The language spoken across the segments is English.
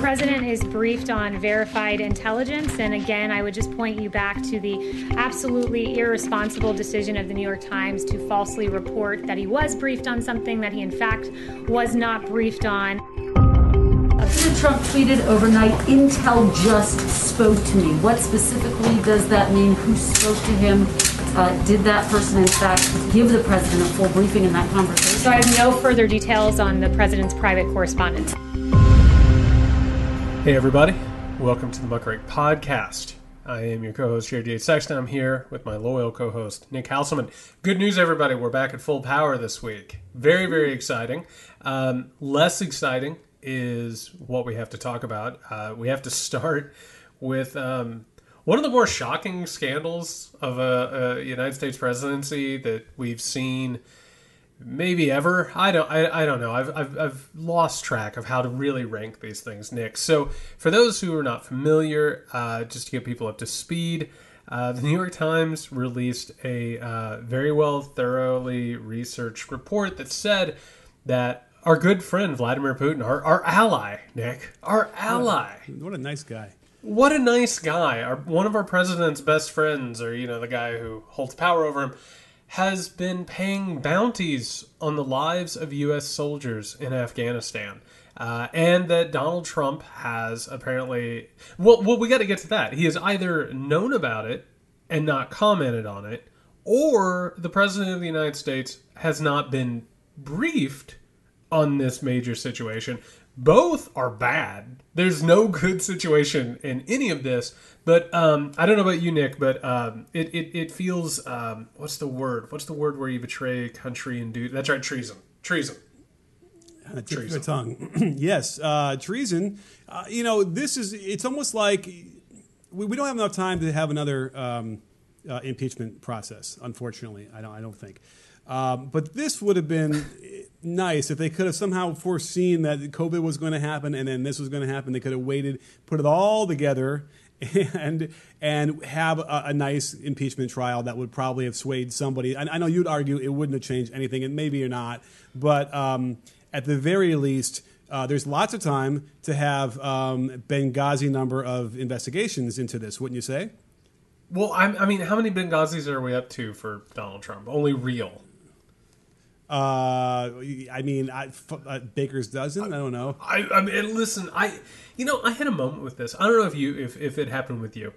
president is briefed on verified intelligence. And again, I would just point you back to the absolutely irresponsible decision of the New York Times to falsely report that he was briefed on something that he, in fact, was not briefed on. President Trump tweeted overnight, "Intel just spoke to me." What specifically does that mean? Who spoke to him? Did that person, in fact, give the president a full briefing in that conversation? So I have no further details on the president's private correspondence. Hey, everybody. Welcome to the Muckrake Podcast. I am your co-host, Jared Yates Sexton. I'm here with my loyal co-host, Nick Hauselman. Good news, everybody. We're back at full power this week. Very, very exciting. Less exciting is what we have to talk about. We have to start with one of the more shocking scandals of a United States presidency that we've seen maybe ever. I don't know. I've lost track of how to really rank these things, Nick. So for those who are not familiar, just to get people up to speed, the New York Times released a very well, thoroughly researched report that said that our good friend, Vladimir Putin, our ally, Nick, our ally. What a nice guy. What a nice guy. One of our president's best friends, or, you know, the guy who holds power over him, has been paying bounties on the lives of U.S. soldiers in Afghanistan. And that Donald Trump has apparently... Well, we got to get to that. He has either known about it and not commented on it, or the president of the United States has not been briefed on this major situation. Both are bad. There's no good situation in any of this. But I don't know about you, Nick, but it feels... what's the word? What's the word where you betray country and do... That's right, treason. Treason. Treason. Your tongue. Yes, treason. You know, this is... It's almost like we don't have enough time to have another impeachment process, unfortunately, I don't think. But this would have been... nice if they could have somehow foreseen that COVID was going to happen and then this was going to happen. They could have waited, put it all together, and have a nice impeachment trial that would probably have swayed somebody. I know you'd argue it wouldn't have changed anything, and maybe you're not, but at the very least, there's lots of time to have Benghazi number of investigations into this, wouldn't you say? Well, I mean, how many Benghazis are we up to for Donald Trump? Only real. I mean, Baker's dozen. I don't know. I mean, listen, I had a moment with this. I don't know if it happened with you.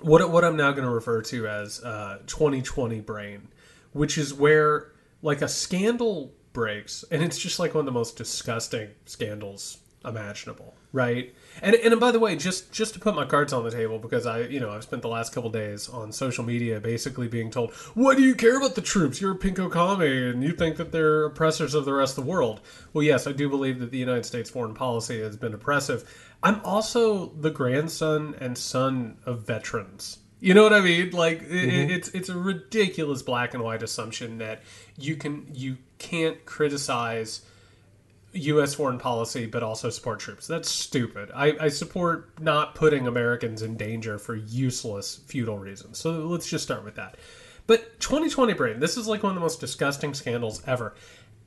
What I'm now going to refer to as 2020 brain, which is where like a scandal breaks, and it's just like one of the most disgusting scandals imaginable, right? And by the way, just to put my cards on the table, because I've spent the last couple of days on social media basically being told, "What do you care about the troops? You're a pinko commie, and you think that they're oppressors of the rest of the world." Well, yes, I do believe that the United States foreign policy has been oppressive. I'm also the grandson and son of veterans. You know what I mean? Like it's a ridiculous black and white assumption that you can't criticize U.S. foreign policy, but also support troops. That's stupid. I support not putting Americans in danger for useless, futile reasons. So let's just start with that. But 2020 brain, this is like one of the most disgusting scandals ever.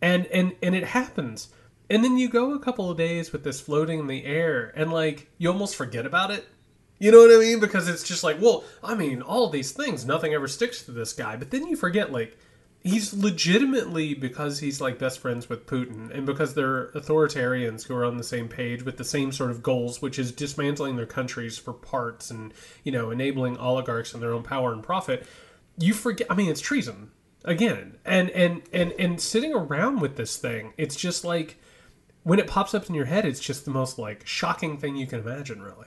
And it happens. And then you go a couple of days with this floating in the air, and like, you almost forget about it. You know what I mean? Because it's just like, well, I mean, all these things, nothing ever sticks to this guy. But then you forget, like, he's legitimately, because he's like best friends with Putin and because they're authoritarians who are on the same page with the same sort of goals, which is dismantling their countries for parts and, you know, enabling oligarchs and their own power and profit. You forget. I mean, it's treason again. And sitting around with this thing, it's just like when it pops up in your head, it's just the most like shocking thing you can imagine, really.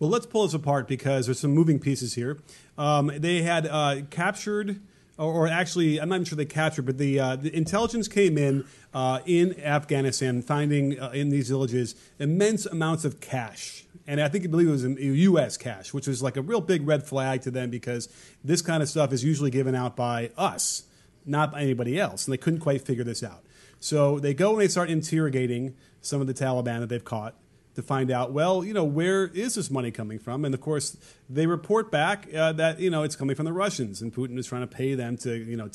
Well, let's pull this apart because there's some moving pieces here. They had captured... Or actually, I'm not even sure they captured, but the intelligence came in Afghanistan, finding in these villages immense amounts of cash. And I believe it was U.S. cash, which was like a real big red flag to them because this kind of stuff is usually given out by us, not by anybody else. And they couldn't quite figure this out. So they go and they start interrogating some of the Taliban that they've caught to find out, well, you know, where is this money coming from? And, of course, they report back that, you know, it's coming from the Russians, and Putin is trying to pay them to, you know,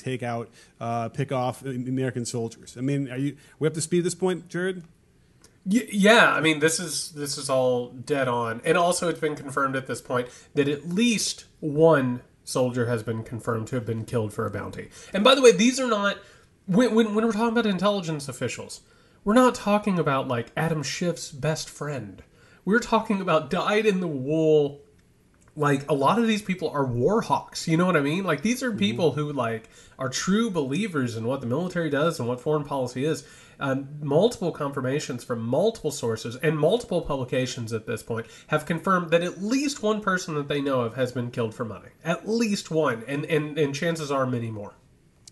pick off American soldiers. I mean, are we up to speed at this point, Jared? Yeah, I mean, this is all dead on. And also it's been confirmed at this point that at least one soldier has been confirmed to have been killed for a bounty. And by the way, these are not... When we're talking about intelligence officials, we're not talking about, like, Adam Schiff's best friend. We're talking about dyed-in-the-wool... Like, a lot of these people are war hawks, you know what I mean? Like, these are people who, like, are true believers in what the military does and what foreign policy is. Multiple confirmations from multiple sources and multiple publications at this point have confirmed that at least one person that they know of has been killed for money. At least one. And chances are many more.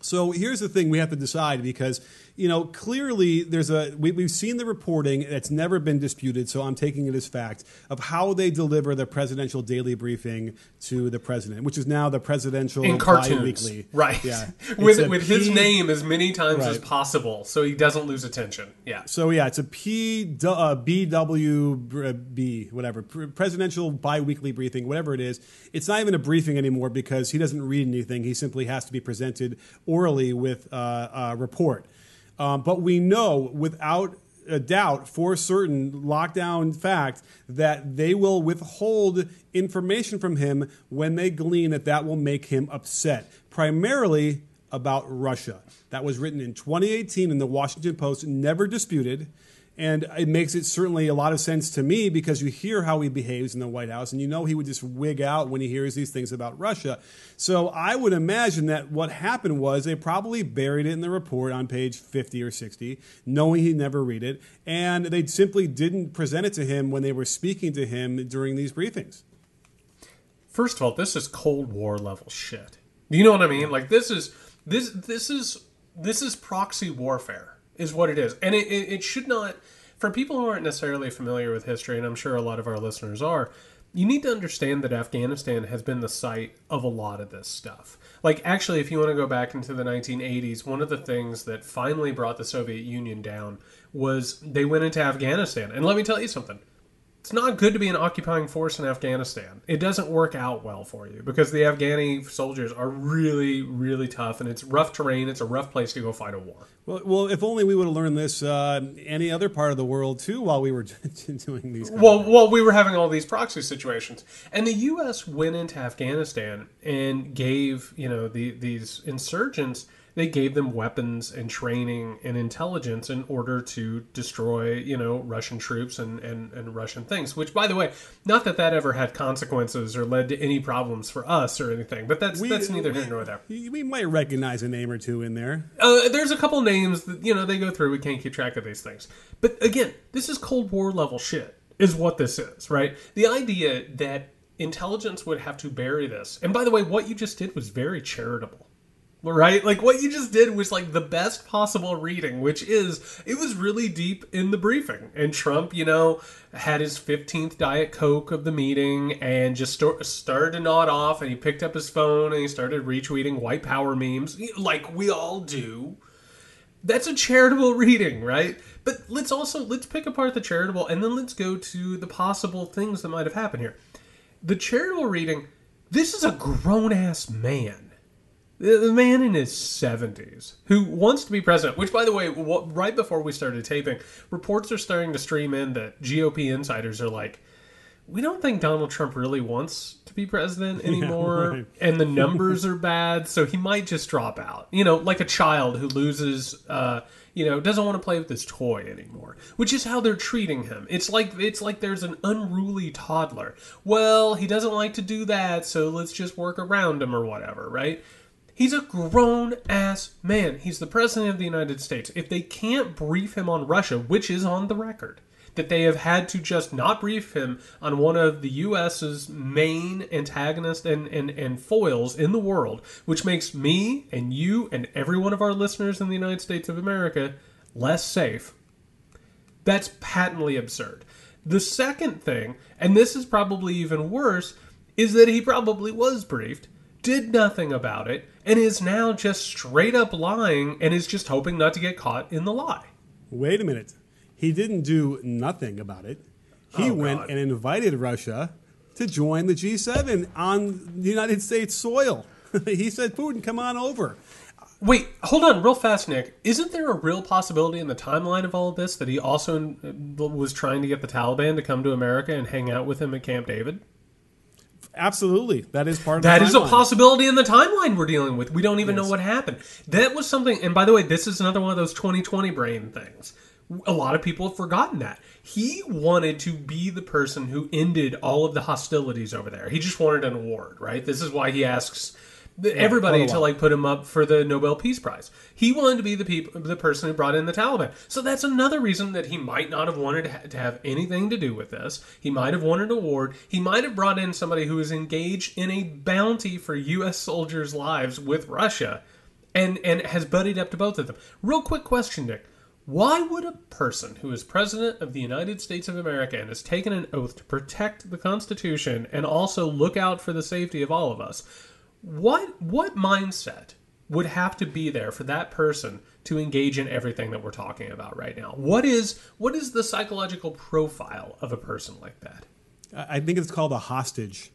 So here's the thing we have to decide, because, you know, clearly there's we've seen the reporting that's never been disputed. So I'm taking it as fact of how they deliver the presidential daily briefing to the president, which is now the presidential in cartoons, bi-weekly. Right. Yeah. with his name as many times as possible, so he doesn't lose attention. Yeah. So yeah, it's a PWB, whatever, presidential bi-weekly briefing, whatever it is. It's not even a briefing anymore because he doesn't read anything. He simply has to be presented orally with a report. But we know without a doubt for certain lockdown fact that they will withhold information from him when they glean that will make him upset, primarily about Russia. That was written in 2018 in the Washington Post, never disputed. And it makes it certainly a lot of sense to me, because you hear how he behaves in the White House, and you know he would just wig out when he hears these things about Russia. So I would imagine that what happened was they probably buried it in the report on page 50 or 60, knowing he'd never read it, and they simply didn't present it to him when they were speaking to him during these briefings. First of all, this is Cold War level shit. You know what I mean? Like, this is proxy warfare. Is what it is. And it should not, for people who aren't necessarily familiar with history, and I'm sure a lot of our listeners are, you need to understand that Afghanistan has been the site of a lot of this stuff. Like, actually, if you want to go back into the 1980s, one of the things that finally brought the Soviet Union down was they went into Afghanistan. And let me tell you something. It's not good to be an occupying force in Afghanistan. It doesn't work out well for you, because the Afghani soldiers are really, really tough, and it's rough terrain. It's a rough place to go fight a war. Well, if only we would have learned this any other part of the world, too, while we were doing these. Well, we were having all these proxy situations. And the U.S. went into Afghanistan and gave, you know, these insurgents, they gave them weapons and training and intelligence in order to destroy, you know, Russian troops and Russian things. Which, by the way, not that ever had consequences or led to any problems for us or anything. But that's neither here nor there. We might recognize a name or two in there. There's a couple names that, you know, they go through. We can't keep track of these things. But again, this is Cold War level shit is what this is, right? The idea that intelligence would have to bury this. And by the way, what you just did was very charitable. Right? Like, what you just did was, like, the best possible reading, which is, it was really deep in the briefing. And Trump, you know, had his 15th Diet Coke of the meeting and just started to nod off, and he picked up his phone and he started retweeting white power memes, like we all do. That's a charitable reading, right? But let's pick apart the charitable, and then let's go to the possible things that might have happened here. The charitable reading, this is a grown-ass man. The man in his 70s who wants to be president, which, by the way, right before we started taping, reports are starting to stream in that GOP insiders are like, we don't think Donald Trump really wants to be president anymore, yeah, right. And the numbers are bad, so he might just drop out. You know, like a child who loses, you know, doesn't want to play with his toy anymore, which is how they're treating him. It's like there's an unruly toddler. Well, he doesn't like to do that, so let's just work around him or whatever, right? He's a grown-ass man. He's the president of the United States. If they can't brief him on Russia, which is on the record, that they have had to just not brief him on one of the U.S.'s main antagonists and foils in the world, which makes me and you and every one of our listeners in the United States of America less safe, that's patently absurd. The second thing, and this is probably even worse, is that he probably was briefed, did nothing about it, and is now just straight up lying and is just hoping not to get caught in the lie. Wait a minute. He didn't do nothing about it. He went and invited Russia to join the G7 on the United States soil. He said, Putin, come on over. Wait, hold on real fast, Nick. Isn't there a real possibility in the timeline of all of this that he also was trying to get the Taliban to come to America and hang out with him at Camp David? Absolutely. That is part of the timeline. That is a possibility in the timeline we're dealing with. We don't even know what happened. That was something, and by the way, this is another one of those 2020 brain things. A lot of people have forgotten that. He wanted to be the person who ended all of the hostilities over there. He just wanted an award, right? This is why he asks everybody to like put him up for the Nobel Peace Prize. He wanted to be the person who brought in the Taliban. So that's another reason that he might not have wanted to have anything to do with this. He might have wanted an award. He might have brought in somebody who is engaged in a bounty for U.S. soldiers' lives with Russia and has buddied up to both of them. Real quick question, Nick. Why would a person who is president of the United States of America and has taken an oath to protect the Constitution and also look out for the safety of all of us, what mindset would have to be there for that person to engage in everything that we're talking about right now? What is the psychological profile of a person like that? I think it's called a hostage.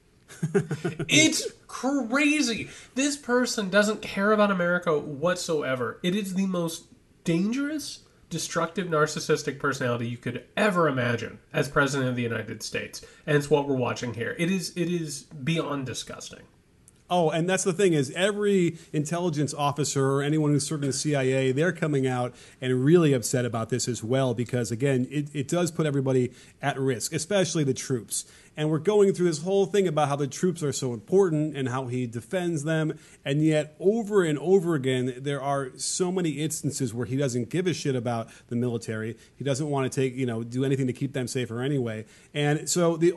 It's crazy. This person doesn't care about America whatsoever. It is the most dangerous, destructive, narcissistic personality you could ever imagine as president of the United States. And it's what we're watching here. It is beyond disgusting. Oh, and that's the thing is every intelligence officer or anyone who's serving the CIA, they're coming out and really upset about this as well because, again, it does put everybody at risk, especially the troops. And we're going through this whole thing about how the troops are so important and how he defends them. And yet over and over again, there are so many instances where he doesn't give a shit about the military. He doesn't want to take, do anything to keep them safer anyway. And so, the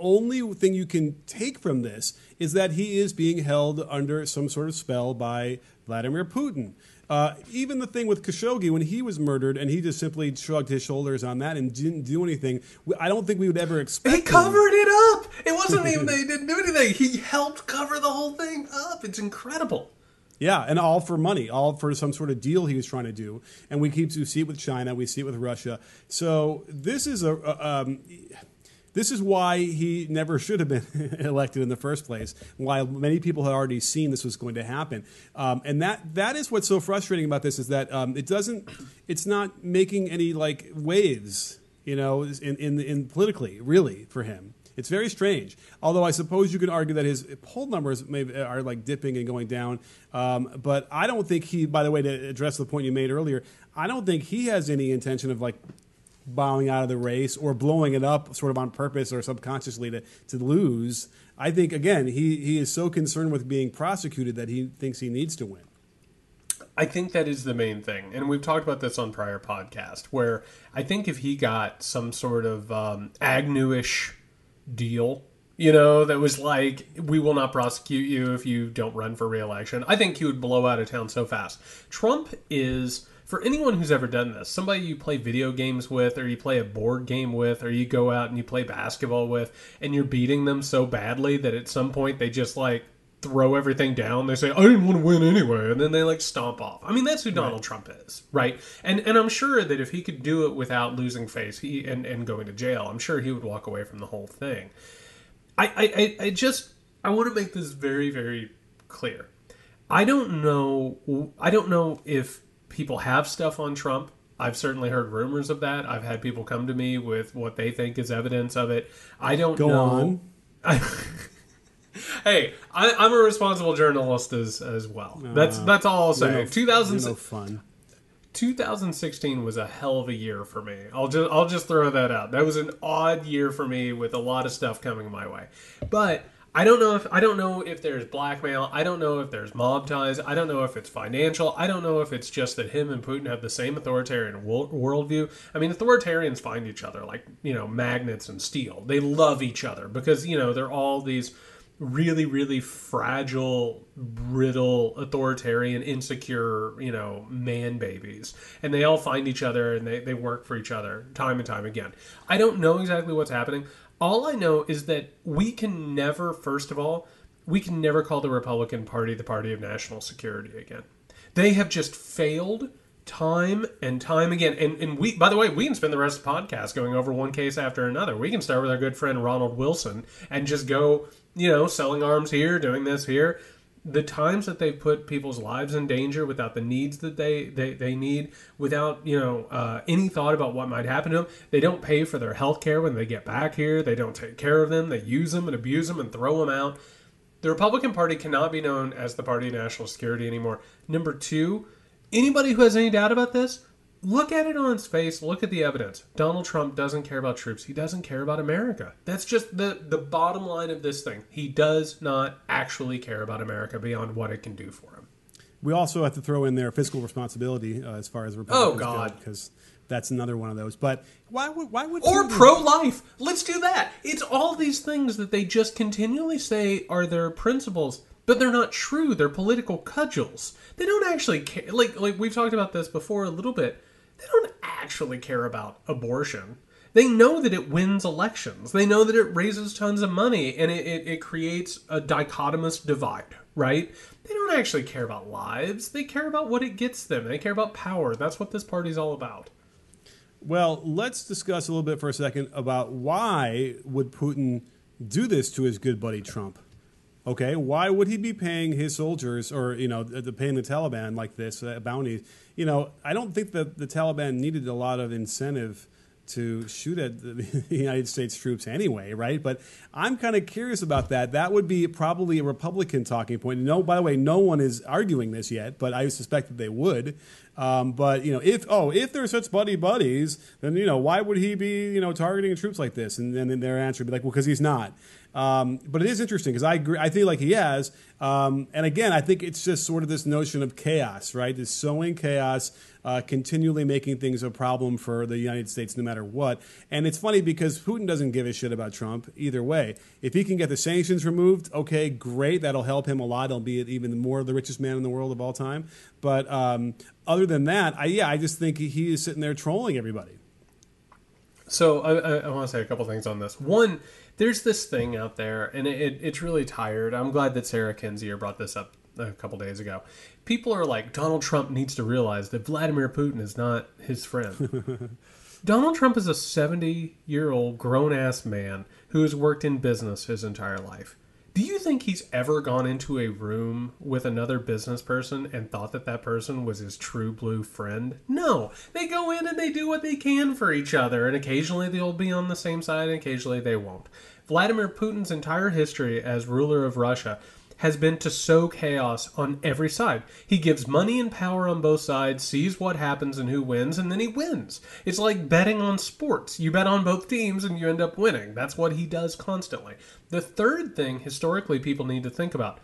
only thing you can take from this is that he is being held under some sort of spell by Vladimir Putin. Even the thing with Khashoggi, when he was murdered and he just simply shrugged his shoulders on that and didn't do anything, I don't think we would ever expect. He covered it up. It wasn't even that he didn't do anything. He helped cover the whole thing up. It's incredible. Yeah, and all for money, all for some sort of deal he was trying to do. And we see it with China. We see it with Russia. So this is This is why he never should have been elected in the first place, why many people had already seen this was going to happen. And that is what's so frustrating about this is that it's not making any like waves, in politically, really, for him. It's very strange. Although I suppose you could argue that his poll numbers are like dipping and going down. But I don't think he, by the way, to address the point you made earlier, I don't think he has any intention of like bowing out of the race or blowing it up sort of on purpose or subconsciously to lose. I think, again, he is so concerned with being prosecuted that he thinks he needs to win. I think that is the main thing. And we've talked about this on prior podcast, where I think if he got some sort of Agnew-ish deal, that was like, we will not prosecute you if you don't run for re-election, I think he would blow out of town so fast. Trump is... For anyone who's ever done this, somebody you play video games with or you play a board game with or you go out and you play basketball with and you're beating them so badly that at some point they just like throw everything down. They say, I didn't want to win anyway. And then they like stomp off. I mean, that's who Donald Trump is, right? And I'm sure that if he could do it without losing face and going to jail, I'm sure he would walk away from the whole thing. I want to make this very, very clear. I don't know if people have stuff on Trump. I've certainly heard rumors of that. I've had people come to me with what they think is evidence of it. I don't know. Go on. Hey, I'm a responsible journalist as well. That's all I'll say. 2016 was a hell of a year for me. I'll just throw that out. That was an odd year for me with a lot of stuff coming my way. But I don't know if there's blackmail. I don't know if there's mob ties. I don't know if it's financial. I don't know if it's just that him and Putin have the same authoritarian worldview. I mean, authoritarians find each other like, magnets and steel. They love each other because, they're all these really, really fragile, brittle, authoritarian, insecure, man babies. And they all find each other and they work for each other time and time again. I don't know exactly what's happening. All I know is that we can never call the Republican Party the party of national security again. They have just failed time and time again. And we, by the way, we can spend the rest of the podcast going over one case after another. We can start with our good friend Ronald Wilson and just go, selling arms here, doing this here. the times that they put people's lives in danger without the needs that they need, without, any thought about what might happen to them. They don't pay for their health care when they get back here. They don't take care of them. They use them and abuse them and throw them out. The Republican Party cannot be known as the Party of National Security anymore. Number two, anybody who has any doubt about this, look at it on its face. Look at the evidence. Donald Trump doesn't care about troops. He doesn't care about America. That's just the bottom line of this thing. He does not actually care about America beyond what it can do for him. We also have to throw in their fiscal responsibility as far as Republicans go, because that's another one of those. But why would or pro-life? Let's do that. It's all these things that they just continually say are their principles, but they're not true. They're political cudgels. They don't actually care. Like we've talked about this before a little bit. They don't actually care about abortion. They know that it wins elections. They know that it raises tons of money, and it creates a dichotomous divide, right? They don't actually care about lives. They care about what it gets them. They care about power. That's what this party's all about. Well, let's discuss a little bit for a second about why would Putin do this to his good buddy Trump? Okay, why would he be paying his soldiers or, paying the Taliban like this, bounties? I don't think that the Taliban needed a lot of incentive to shoot at the United States troops anyway, right? But I'm kind of curious about that. That would be probably a Republican talking point. No, by the way, no one is arguing this yet, but I suspect that they would. If they're such buddies, then, why would he be, targeting troops like this? And then their answer would be like, well, because he's not. But it is interesting because I agree. I feel like he has. And again, I think it's just sort of this notion of chaos, right? This sowing chaos, continually making things a problem for the United States no matter what. And it's funny because Putin doesn't give a shit about Trump either way. If he can get the sanctions removed, okay, great. That'll help him a lot. He'll be even more the richest man in the world of all time. But other than that, I just think he is sitting there trolling everybody. So I want to say a couple things on this. One, there's this thing out there, and it's really tired. I'm glad that Sarah Kendzior brought this up a couple days ago. People are like, Donald Trump needs to realize that Vladimir Putin is not his friend. Donald Trump is a 70-year-old grown-ass man who has worked in business his entire life. Do you think he's ever gone into a room with another business person and thought that that person was his true blue friend? No. They go in and they do what they can for each other, and occasionally they'll be on the same side and occasionally they won't. Vladimir Putin's entire history as ruler of Russia has been to sow chaos on every side. He gives money and power on both sides, sees what happens and who wins, and then he wins. It's like betting on sports. You bet on both teams and you end up winning. That's what he does constantly. The third thing, historically, people need to think about.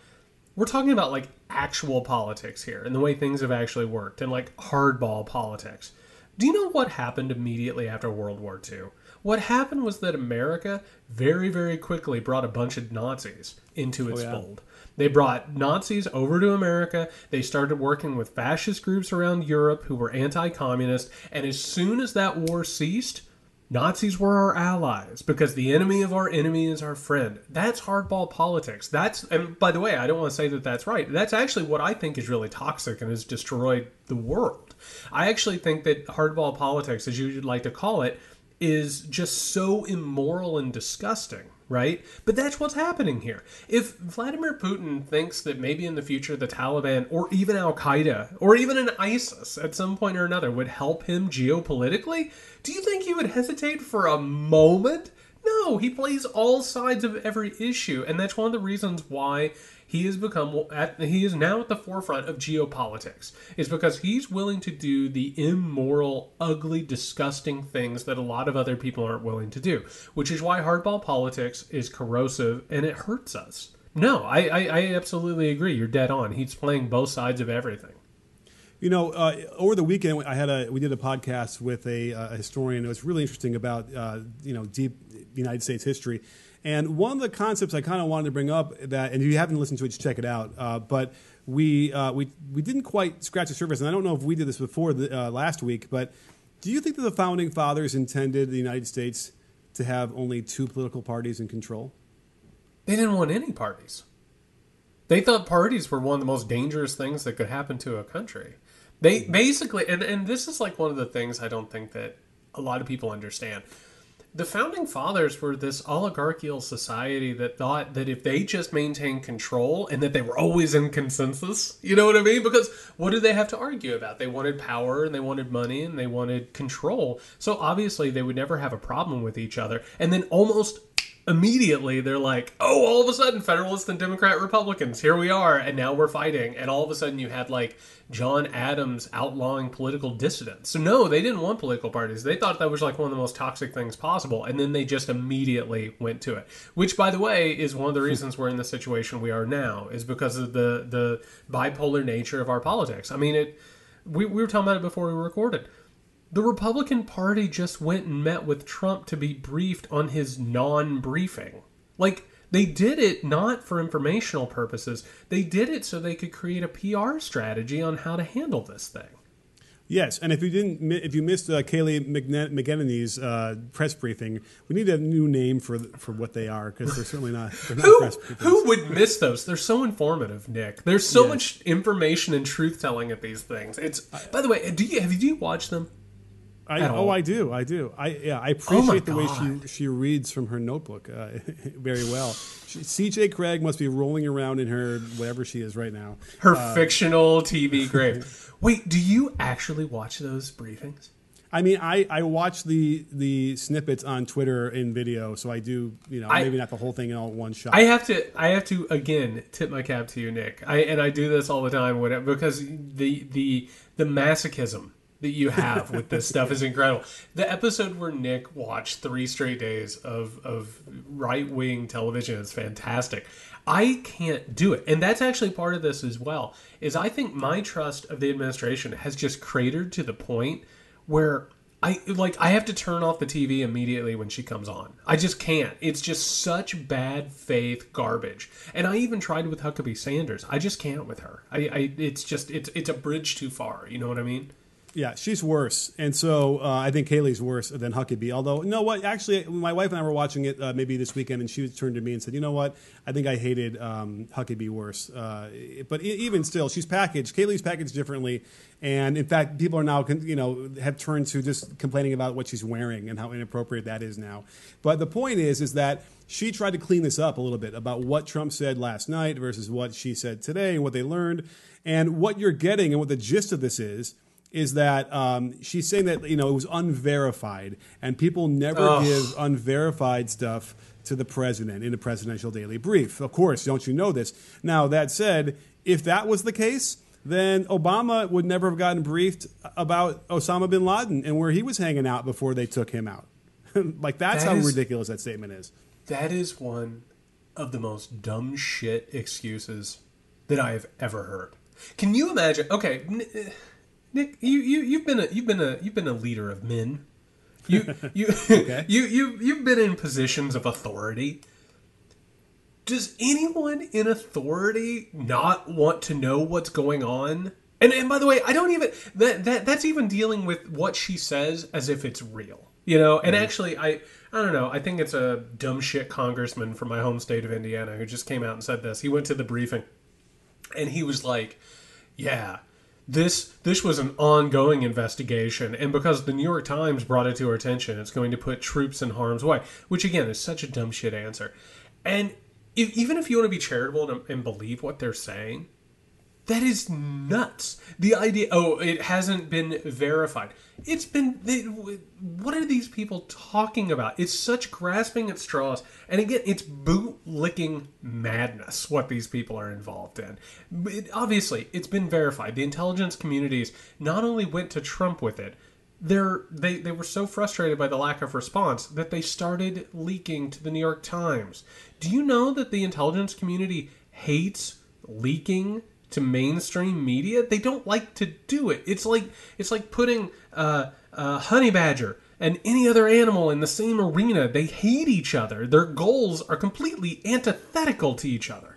We're talking about, actual politics here and the way things have actually worked and, hardball politics. Do you know what happened immediately after World War II? What happened was that America very, very quickly brought a bunch of Nazis into its fold. They brought Nazis over to America. They started working with fascist groups around Europe who were anti-communist. And as soon as that war ceased, Nazis were our allies because the enemy of our enemy is our friend. That's hardball politics. And by the way, I don't want to say that that's right. That's actually what I think is really toxic and has destroyed the world. I actually think that hardball politics, as you'd like to call it, is just so immoral and disgusting. Right? But that's what's happening here. If Vladimir Putin thinks that maybe in the future the Taliban or even Al-Qaeda or even an ISIS at some point or another would help him geopolitically, do you think he would hesitate for a moment? No, he plays all sides of every issue, and that's one of the reasons why he is now at the forefront of geopolitics. It's because he's willing to do the immoral, ugly, disgusting things that a lot of other people aren't willing to do, which is why hardball politics is corrosive and it hurts us. No, I absolutely agree. You're dead on. He's playing both sides of everything. Over the weekend, we did a podcast with a historian. It was really interesting about, deep United States history. And one of the concepts I kind of wanted to bring up that, and if you haven't listened to it, you check it out. But we didn't quite scratch the surface, and I don't know if we did this before last week. But do you think that the founding fathers intended the United States to have only two political parties in control? They didn't want any parties. They thought parties were one of the most dangerous things that could happen to a country. They basically, and this is one of the things I don't think that a lot of people understand. The founding fathers were this oligarchical society that thought that if they just maintained control and that they were always in consensus, you know what I mean? Because what did they have to argue about? They wanted power and they wanted money and they wanted control. So obviously they would never have a problem with each other. And then almost immediately they're like, oh, all of a sudden Federalists and Democrat Republicans, here we are. And now we're fighting. And all of a sudden you had like John Adams outlawing political dissidents. So no, they didn't want political parties. They thought that was like one of the most toxic things possible. And then they just immediately went to it, which, by the way, is one of the reasons we're in the situation we are now, is because of the bipolar nature of our politics. I mean, we were talking about it before we recorded. The Republican Party just went and met with Trump to be briefed on his non-briefing. Like, they did it not for informational purposes. They did it so they could create a PR strategy on how to handle this thing. Yes, and if you missed Kayleigh McEnany's press briefing, we need a new name for what they are, because they're certainly not. They're not press briefings. Who would miss those? They're so informative, Nick. There's so much information and truth telling at these things. It's by the way, do you watch them? I do. I appreciate the way she reads from her notebook very well. C.J. Craig must be rolling around in her, whatever she is right now. Her fictional TV grave. Wait, do you actually watch those briefings? I mean, I watch the snippets on Twitter in video, so I do, maybe not the whole thing in all one shot. I have to again tip my cap to you, Nick. I do this all the time because the masochism that you have with this stuff is incredible. The episode where Nick watched 3 straight days of right-wing television is fantastic. I can't do it. And that's actually part of this as well, is I think my trust of the administration has just cratered to the point where I have to turn off the TV immediately when she comes on. I just can't. It's just such bad faith garbage. And I even tried with Huckabee Sanders. I just can't with her. It's a bridge too far. You know what I mean? Yeah, she's worse. And so I think Kayleigh's worse than Huckabee. Although, you know what? Actually, my wife and I were watching it maybe this weekend, and she turned to me and said, you know what? I think I hated Huckabee worse. But even still, she's packaged. Kayleigh's packaged differently. And, in fact, people are now, have turned to just complaining about what she's wearing and how inappropriate that is now. But the point is that she tried to clean this up a little bit about what Trump said last night versus what she said today and what they learned. And what you're getting and what the gist of this is that she's saying that, it was unverified, and people never give unverified stuff to the president in a presidential daily brief. Of course, don't you know this? Now, that said, if that was the case, then Obama would never have gotten briefed about Osama bin Laden and where he was hanging out before they took him out. Like, that's how ridiculous that statement is. That is one of the most dumb shit excuses that I have ever heard. Can you imagine? Okay, Nick, you've been a leader of men. Okay. You've been in positions of authority. Does anyone in authority not want to know what's going on? And by the way, I don't even that's even dealing with what she says as if it's real. And actually I don't know. I think it's a dumb shit congressman from my home state of Indiana who just came out and said this. He went to the briefing and he was like, yeah, This was an ongoing investigation, and because the New York Times brought it to our attention, it's going to put troops in harm's way, which, again, is such a dumb shit answer. And even if you want to be charitable and believe what they're saying, that is nuts. The idea, it hasn't been verified. What are these people talking about? It's such grasping at straws. And again, it's boot-licking madness what these people are involved in. Obviously, it's been verified. The intelligence communities not only went to Trump with it, they were so frustrated by the lack of response that they started leaking to the New York Times. Do you know that the intelligence community hates leaking to mainstream media? They don't like to do it. It's like putting a honey badger and any other animal in the same arena. They hate each other. Their goals are completely antithetical to each other.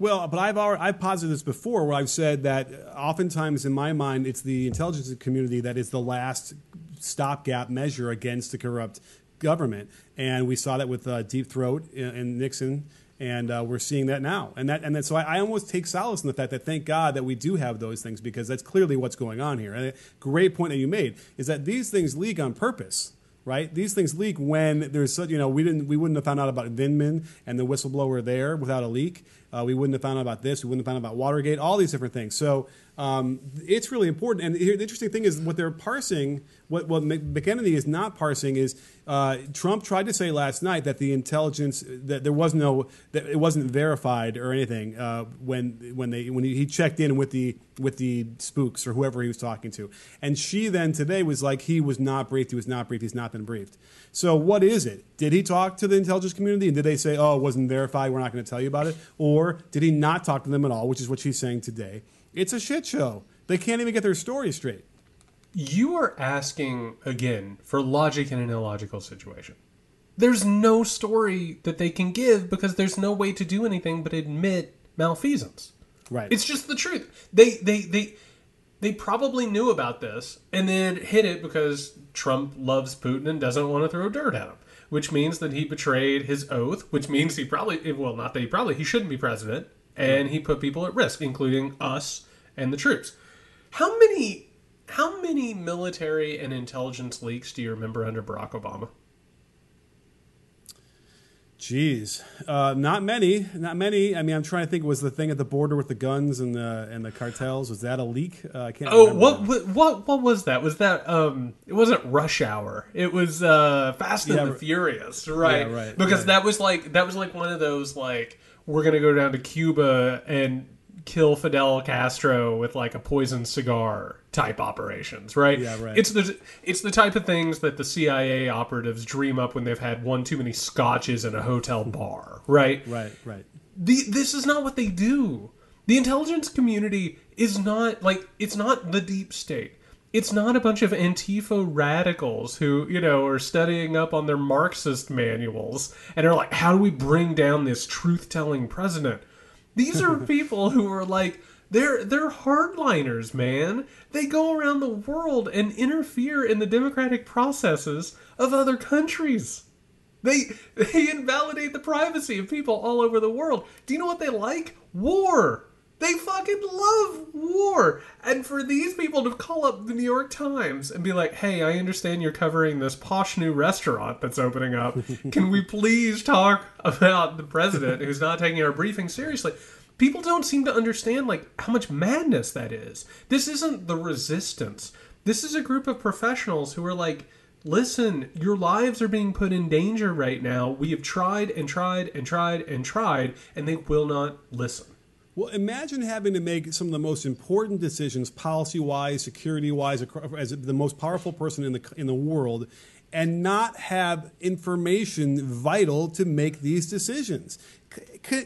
Well, but I've posited this before, where I've said that oftentimes in my mind it's the intelligence community that is the last stopgap measure against the corrupt government, and we saw that with Deep Throat and Nixon. And we're seeing that now. And so I almost take solace in the fact that thank God that we do have those things, because that's clearly what's going on here. And a great point that you made is that these things leak on purpose. right? These things leak when there's such, you know, we wouldn't have found out about Vindman and the whistleblower there without a leak. We wouldn't have found out about this. We wouldn't have found out about Watergate, all these different things. So it's really important. And the interesting thing is what they're parsing, what McEnany is not parsing is Trump tried to say last night that the intelligence, that there was no, that it wasn't verified or anything when he checked in with the spooks or whoever he was talking to. And she then today was like, he was not briefed, he's not been briefed. So what is it? Did he talk to the intelligence community and did they say, oh, it wasn't verified, we're not going to tell you about it? Or did he not talk to them at all, which is what she's saying today? It's a shit show. They can't even get their story straight. You are asking, again, for logic in an illogical situation. There's no story that they can give because there's no way to do anything but admit malfeasance. Right. It's just the truth. They probably knew about this and then hid it because Trump loves Putin and doesn't want to throw dirt at him, which means that he betrayed his oath, which means he shouldn't be president, and he put people at risk, including us and the troops. How many military and intelligence leaks do you remember under Barack Obama? Jeez, not many. I mean, I'm trying to think. Was the thing at the border with the guns and the cartels, was that a leak? I can't. Oh, remember what was that? Was that it wasn't Rush Hour? It was Fast and the Furious, right? Yeah, right. Because that was like one of those like, we're gonna go down to Cuba and kill Fidel Castro with like a poison cigar type operations, right? Yeah, right. It's the type of things that the CIA operatives dream up when they've had one too many scotches in a hotel bar, right? Right. This is not what they do. The intelligence community is not like, it's not the deep state. It's not a bunch of Antifa radicals who, you know, are studying up on their Marxist manuals and are like, how do we bring down this truth-telling president? These are people who are like, they're hardliners, man. They go around the world and interfere in the democratic processes of other countries. They invalidate the privacy of people all over the world. Do you know what they like? War. They fucking love war. And for these people to call up the New York Times and be like, hey, I understand you're covering this posh new restaurant that's opening up. Can we please talk about the president who's not taking our briefing seriously? People don't seem to understand like how much madness that is. This isn't the resistance. This is a group of professionals who are like, listen, your lives are being put in danger right now. We have tried and tried and tried and tried, and they will not listen. Well, imagine having to make some of the most important decisions, policy-wise, security-wise, as the most powerful person in the world, and not have information vital to make these decisions.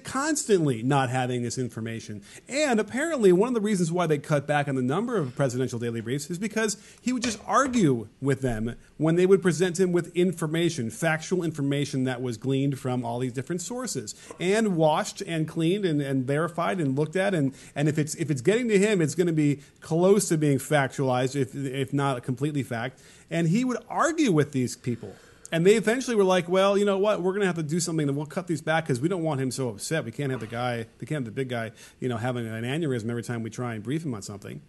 Constantly not having this information. And apparently one of the reasons why they cut back on the number of presidential daily briefs is because he would just argue with them when they would present him with information, factual information that was gleaned from all these different sources and washed and cleaned and verified and looked at. And if it's getting to him, it's going to be close to being factualized, if not completely fact. And he would argue with these people. And they eventually were like, well, you know what? We're going to have to do something, and we'll cut these back because we don't want him so upset. We can't have the big guy, you know, having an aneurysm every time we try and brief him on something.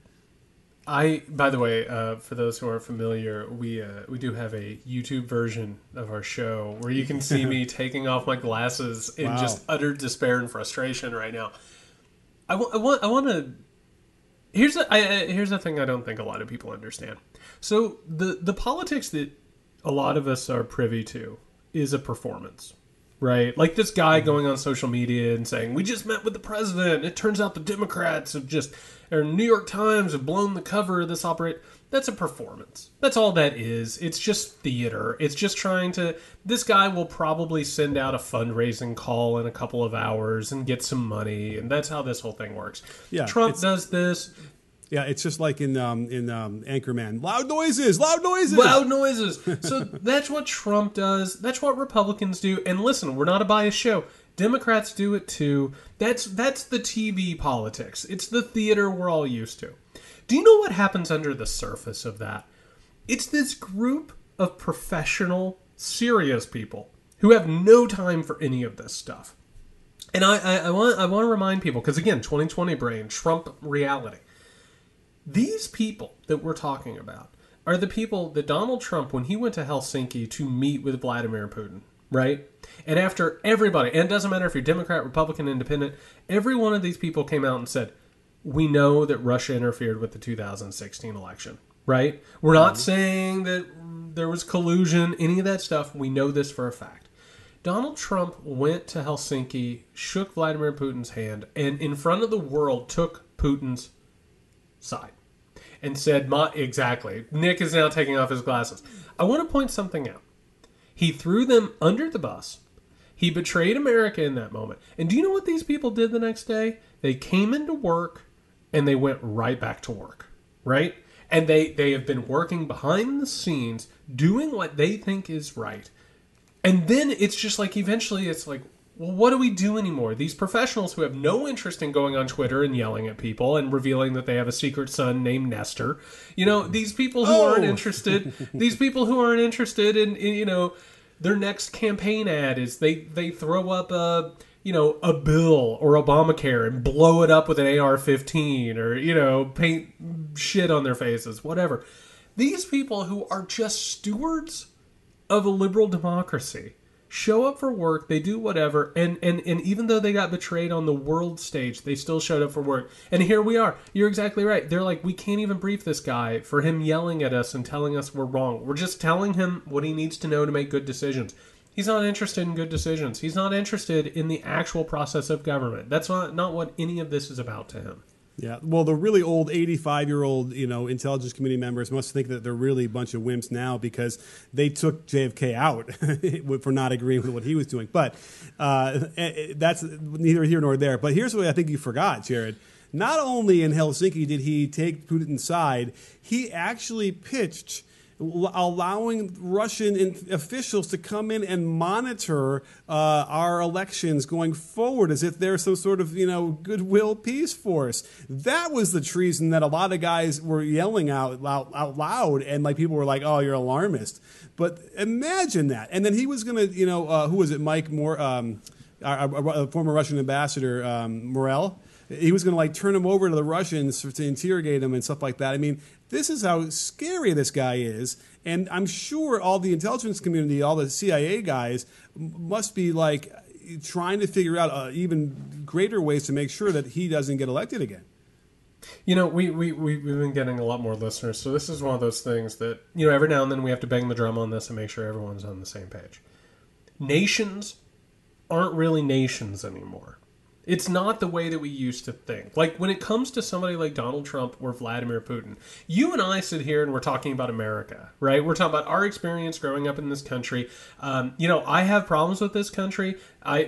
By the way, for those who aren't familiar, we do have a YouTube version of our show where you can see me taking off my glasses in just utter despair and frustration right now. I want to. Here's a thing I don't think a lot of people understand. So the politics that a lot of us are privy to is a performance, right? Like this guy going on social media and saying, we just met with the president. It turns out the Democrats or New York Times have blown the cover of this operation. That's a performance. That's all that is. It's just theater. It's just this guy will probably send out a fundraising call in a couple of hours and get some money. And that's how this whole thing works. Yeah, Trump does this. Yeah, it's just like in Anchorman. Loud noises. So that's what Trump does. That's what Republicans do. And listen, we're not a biased show. Democrats do it too. That's the TV politics. It's the theater we're all used to. Do you know what happens under the surface of that? It's this group of professional, serious people who have no time for any of this stuff. And I want to remind people, because again, 2020 brain, Trump reality. These people that we're talking about, are the people that Donald Trump, when he went to Helsinki to meet with Vladimir Putin, right? And after everybody, and it doesn't matter if you're Democrat, Republican, Independent, every one of these people came out and said, we know that Russia interfered with the 2016 election, right? We're not saying that there was collusion, any of that stuff. We know this for a fact. Donald Trump went to Helsinki, shook Vladimir Putin's hand, and in front of the world took Putin's side and said, exactly. Nick is now taking off his glasses. I want to point something out. He threw them under the bus. He betrayed America in that moment. And do you know what these people did the next day? They came into work and they went right back to work, right? And they have been working behind the scenes, doing what they think is right. And then it's just like, eventually it's like, well, what do we do anymore? These professionals who have no interest in going on Twitter and yelling at people and revealing that they have a secret son named Nestor, you know, these people who aren't interested, these people who aren't interested in, you know, their next campaign ad is they throw up a, you know, a bill or Obamacare and blow it up with an AR-15 or, you know, paint shit on their faces, whatever. These people who are just stewards of a liberal democracy show up for work, they do whatever, and even though they got betrayed on the world stage, they still showed up for work. And here we are. You're exactly right. They're like, we can't even brief this guy for him yelling at us and telling us we're wrong. We're just telling him what he needs to know to make good decisions. He's not interested in good decisions. He's not interested in the actual process of government. That's not what any of this is about to him. Yeah, well, the really old 85-year-old, you know, intelligence community members must think that they're really a bunch of wimps now because they took JFK out for not agreeing with what he was doing. But that's neither here nor there. But here's what I think you forgot, Jared. Not only in Helsinki did he take Putin aside, he actually pitched allowing Russian officials to come in and monitor our elections going forward as if they're some sort of, you know, goodwill peace force. That was the treason that a lot of guys were yelling out loud, and like people were like, oh, you're alarmist. But imagine that. And then he was going to, you know, who was it, Mike Moore, our former Russian ambassador, Morell? He was going to like turn him over to the Russians to interrogate him and stuff like that. I mean, this is how scary this guy is. And I'm sure all the intelligence community, all the CIA guys must be like trying to figure out even greater ways to make sure that he doesn't get elected again. You know, we've been getting a lot more listeners. So this is one of those things that, you know, every now and then we have to bang the drum on this and make sure everyone's on the same page. Nations aren't really nations anymore. It's not the way that we used to think. Like, when it comes to somebody like Donald Trump or Vladimir Putin, you and I sit here and we're talking about America, right? We're talking about our experience growing up in this country. You know, I have problems with this country.